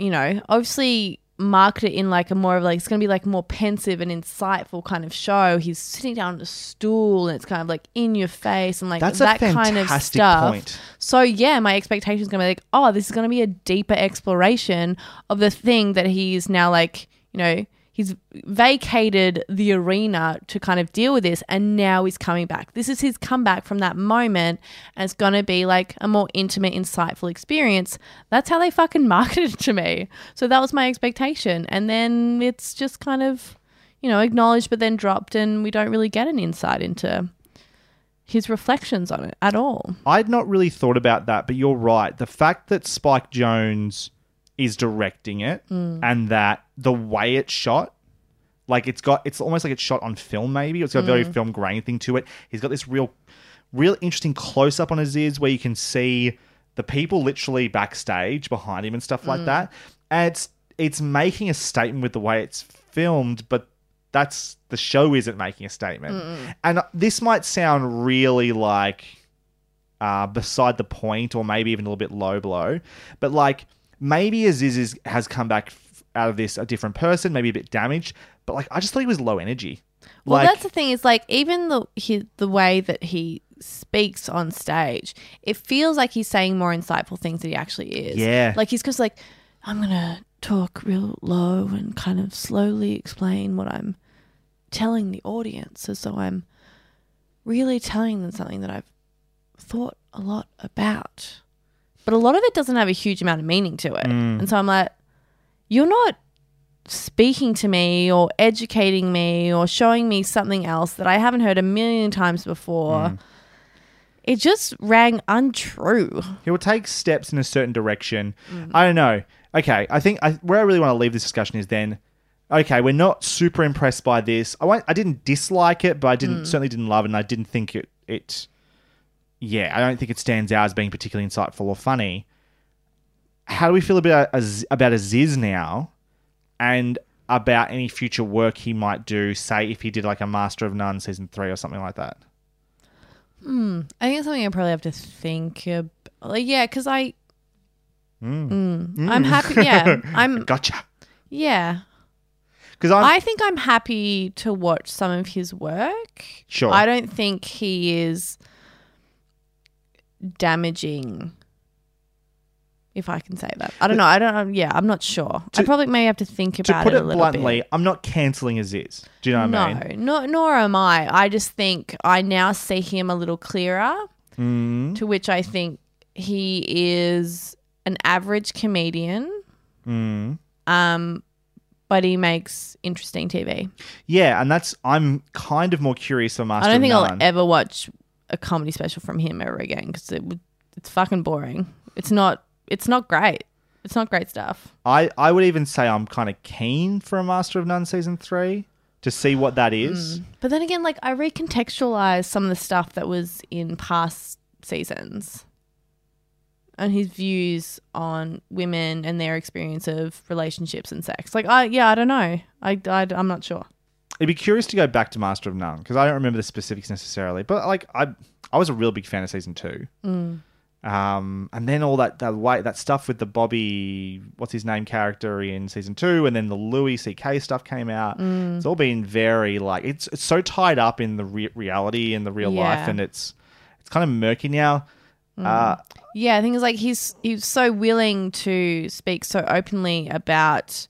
you know, obviously market it in like a more of like, it's going to be like more pensive and insightful kind of show. He's sitting down on a stool and it's kind of like in your face and like That's that a kind of stuff. Point. So, yeah, my expectation is going to be like, oh, this is going to be a deeper exploration of the thing that he's now like, you know, he's vacated the arena to kind of deal with this and now he's coming back. This is his comeback from that moment and it's going to be like a more intimate, insightful experience. That's how they fucking marketed it to me. So that was my expectation. And then it's just kind of, you know, acknowledged but then dropped and we don't really get an insight into his reflections on it at all. I'd not really thought about that, but you're right. The fact that Spike Jones... is directing it mm. and that the way it's shot, like it's got, it's almost like it's shot on film maybe. It's got mm. a very film grain thing to it. He's got this real, real interesting close up on his ears where you can see the people literally backstage behind him and stuff like mm. that. And it's, it's making a statement with the way it's filmed, but that's, the show isn't making a statement. Mm. And this might sound really like uh, beside the point or maybe even a little bit low blow, but like, maybe Aziz is, has come back f- out of this a different person, maybe a bit damaged, but like I just thought he was low energy. Well, like, that's the thing is like even the he, the way that he speaks on stage, it feels like he's saying more insightful things than he actually is. Yeah, like he's just like I'm gonna talk real low and kind of slowly explain what I'm telling the audience, as though I'm really telling them something that I've thought a lot about. But a lot of it doesn't have a huge amount of meaning to it. Mm. And so I'm like, you're not speaking to me or educating me or showing me something else that I haven't heard a million times before. Mm. It just rang untrue. He will take steps in a certain direction. Mm. I don't know. Okay, I think I, where I really want to leave this discussion is then, okay, we're not super impressed by this. I, won't, I didn't dislike it, but I didn't mm. certainly didn't love it and I didn't think it... it Yeah, I don't think it stands out as being particularly insightful or funny. How do we feel about about Aziz now and about any future work he might do, say if he did like a Master of None season three or something like that? Hmm. I think it's something I probably have to think about. Like, yeah, because I... Mm. Mm, mm. I'm happy. Yeah. I'm. Gotcha. Yeah. Because I think I'm happy to watch some of his work. Sure. I don't think he is... damaging, if I can say that. I don't know. I don't. Yeah, I'm not sure. To, I probably may have to think about to it a little bit. To put it bluntly, I'm not cancelling Aziz. Do you know what no, I mean? No, nor am I. I just think I now see him a little clearer, mm. to which I think he is an average comedian, mm. um, but he makes interesting T V. Yeah, and that's I'm kind of more curious than Master I don't think None. I'll ever watch a comedy special from him ever again because it would, it's fucking boring. It's not. It's not great. It's not great stuff. I, I would even say I'm kind of keen for a Master of None season three to see what that is. Mm. But then again, like I recontextualized some of the stuff that was in past seasons and his views on women and their experience of relationships and sex. Like, I yeah, I don't know. I, I, I'm not sure. It'd be curious to go back to Master of None because I don't remember the specifics necessarily. But like I I was a real big fan of season two. Mm. Um, and then all that that way that stuff with the Bobby, what's his name character in season two, and then the Louis C K stuff came out. Mm. It's all been very like it's it's so tied up in the re- reality and the real yeah. life, and it's it's kind of murky now. Mm. Uh, yeah, I think it's like he's he's so willing to speak so openly about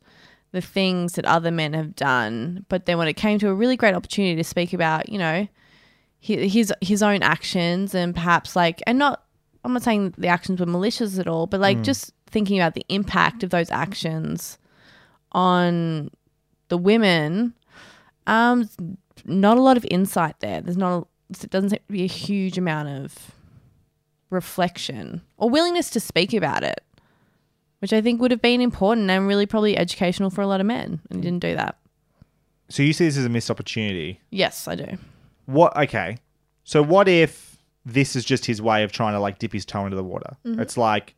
the things that other men have done, but then when it came to a really great opportunity to speak about, you know, his his own actions and perhaps like and not. I'm not saying the actions were malicious at all, but like mm. just thinking about the impact of those actions on the women, um, not a lot of insight there. There's not, a, it doesn't seem to be a huge amount of reflection or willingness to speak about it, which I think would have been important and really probably educational for a lot of men and didn't do that. So you see this as a missed opportunity? Yes, I do. What? Okay. So what if, this is just his way of trying to like dip his toe into the water. Mm-hmm. It's like,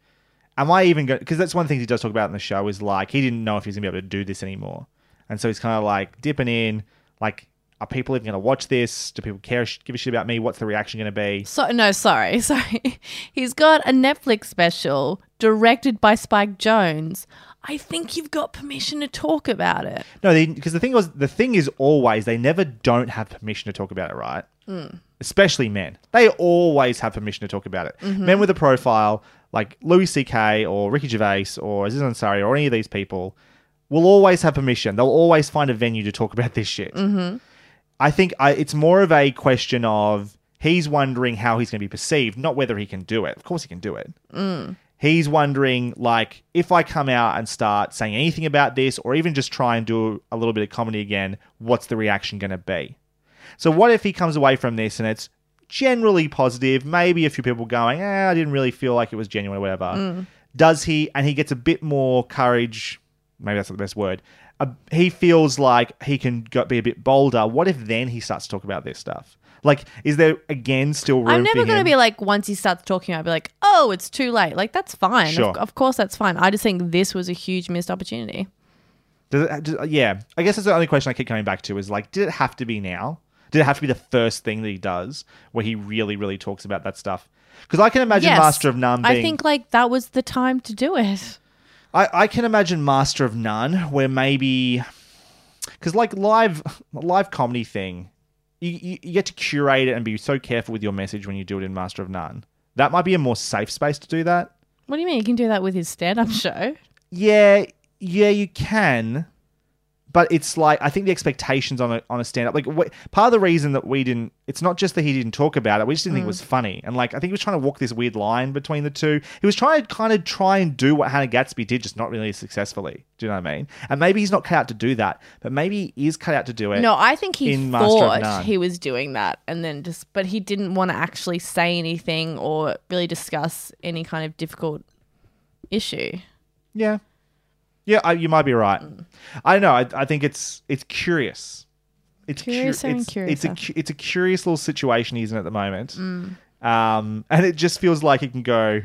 am I even going to, because that's one of the things he does talk about in the show is like, he didn't know if he was going to be able to do this anymore. And so he's kind of like dipping in, like, are people even going to watch this? Do people care, give a shit about me? What's the reaction going to be? So No, sorry, sorry. He's got a Netflix special directed by Spike Jonze. I think you've got permission to talk about it. No, because the thing was, the thing is always, they never don't have permission to talk about it, right? Mm. Especially men. They always have permission to talk about it. Mm-hmm. Men with a profile like Louis C K or Ricky Gervais or Aziz Ansari or any of these people will always have permission. They'll always find a venue to talk about this shit. Mm-hmm. I think I, it's more of a question of he's wondering how he's going to be perceived, not whether he can do it. Of course he can do it. Mm. He's wondering, like, if I come out and start saying anything about this or even just try and do a little bit of comedy again, what's the reaction going to be? So what if he comes away from this and it's generally positive, maybe a few people going, eh, I didn't really feel like it was genuine or whatever. Mm. Does he, and he gets a bit more courage, maybe that's not the best word, uh, he feels like he can go, be a bit bolder. What if then he starts to talk about this stuff? Like, is there, again, still room for him? I'm never going to be like, once he starts talking, I'll be like, oh, it's too late. Like, that's fine. Sure. Of, of course that's fine. I just think this was a huge missed opportunity. Does it, does, yeah. I guess that's the only question I keep coming back to is like, did it have to be now? Did it have to be the first thing that he does where he really, really talks about that stuff? Because I can imagine yes, Master of None being... I think, like, that was the time to do it. I, I can imagine Master of None where maybe... Because, like, live live comedy thing, you, you, you get to curate it and be so careful with your message when you do it in Master of None. That might be a more safe space to do that. What do you mean? You can do that with his stand-up show? Yeah, yeah, you can... But it's like, I think the expectations on a on a stand-up, like wh- part of the reason that we didn't, it's not just that he didn't talk about it, we just didn't mm. think it was funny. And like, I think he was trying to walk this weird line between the two. He was trying to kind of try and do what Hannah Gatsby did, just not really successfully. Do you know what I mean? And maybe he's not cut out to do that, but maybe he is cut out to do it. No, I think he thought he was doing that and then just, but he didn't want to actually say anything or really discuss any kind of difficult issue. Yeah. Yeah, I, you might be right. Mm. I don't know. I, I think it's it's curious. It's curious. Cu- and it's, curious. It's a it's a curious little situation he's in at the moment, mm. um, and it just feels like it can go.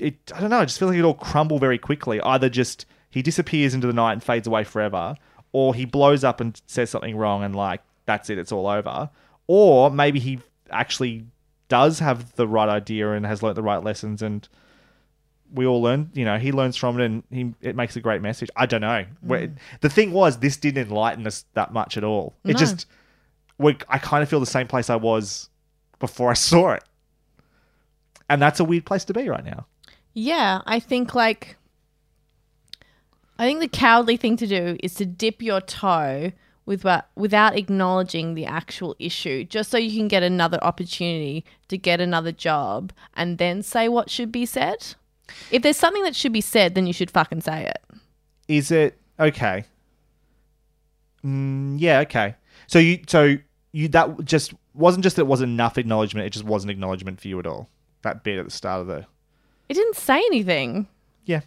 It I don't know. It just feels like it all crumble very quickly. Either just he disappears into the night and fades away forever, or he blows up and says something wrong and like that's it. It's all over. Or maybe he actually does have the right idea and has learnt the right lessons and. We all learn, you know, he learns from it and he it makes a great message. I don't know. Mm. The thing was, this didn't enlighten us that much at all. No. It just, we, I kind of feel the same place I was before I saw it. And that's a weird place to be right now. Yeah, I think like I think the cowardly thing to do is to dip your toe with without acknowledging the actual issue, just so you can get another opportunity to get another job and then say what should be said. If there's something that should be said, then you should fucking say it. Is it okay? Mm, yeah, okay. So you, so you, that just wasn't just that it wasn't enough acknowledgement. It just wasn't acknowledgement for you at all. That bit at the start of the. It didn't say anything. Yeah.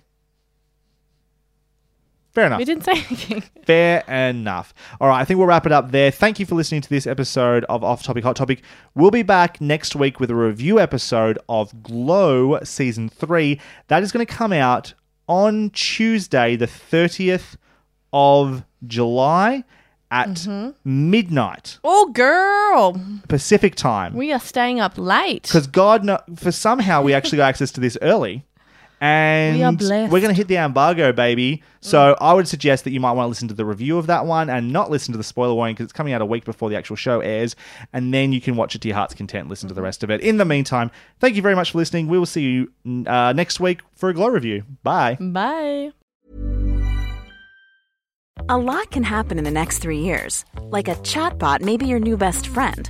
Fair enough. We didn't say anything. Fair enough. All right, I think we'll wrap it up there. Thank you for listening to this episode of Off Topic, Hot Topic. We'll be back next week with a review episode of Glow Season three. That is going to come out on Tuesday, the thirtieth of July at mm-hmm. midnight. Oh, girl. Pacific time. We are staying up late. Because God, no- for somehow we actually got access to this early. And we are blessed. We're going to hit the embargo, baby. So mm. I would suggest that you might want to listen to the review of that one and not listen to the spoiler warning because it's coming out a week before the actual show airs. And then you can watch it to your heart's content, listen to the rest of it. In the meantime, thank you very much for listening. We will see you uh, next week for a Glow review. Bye. Bye. A lot can happen in the next three years. Like a chatbot may be your new best friend.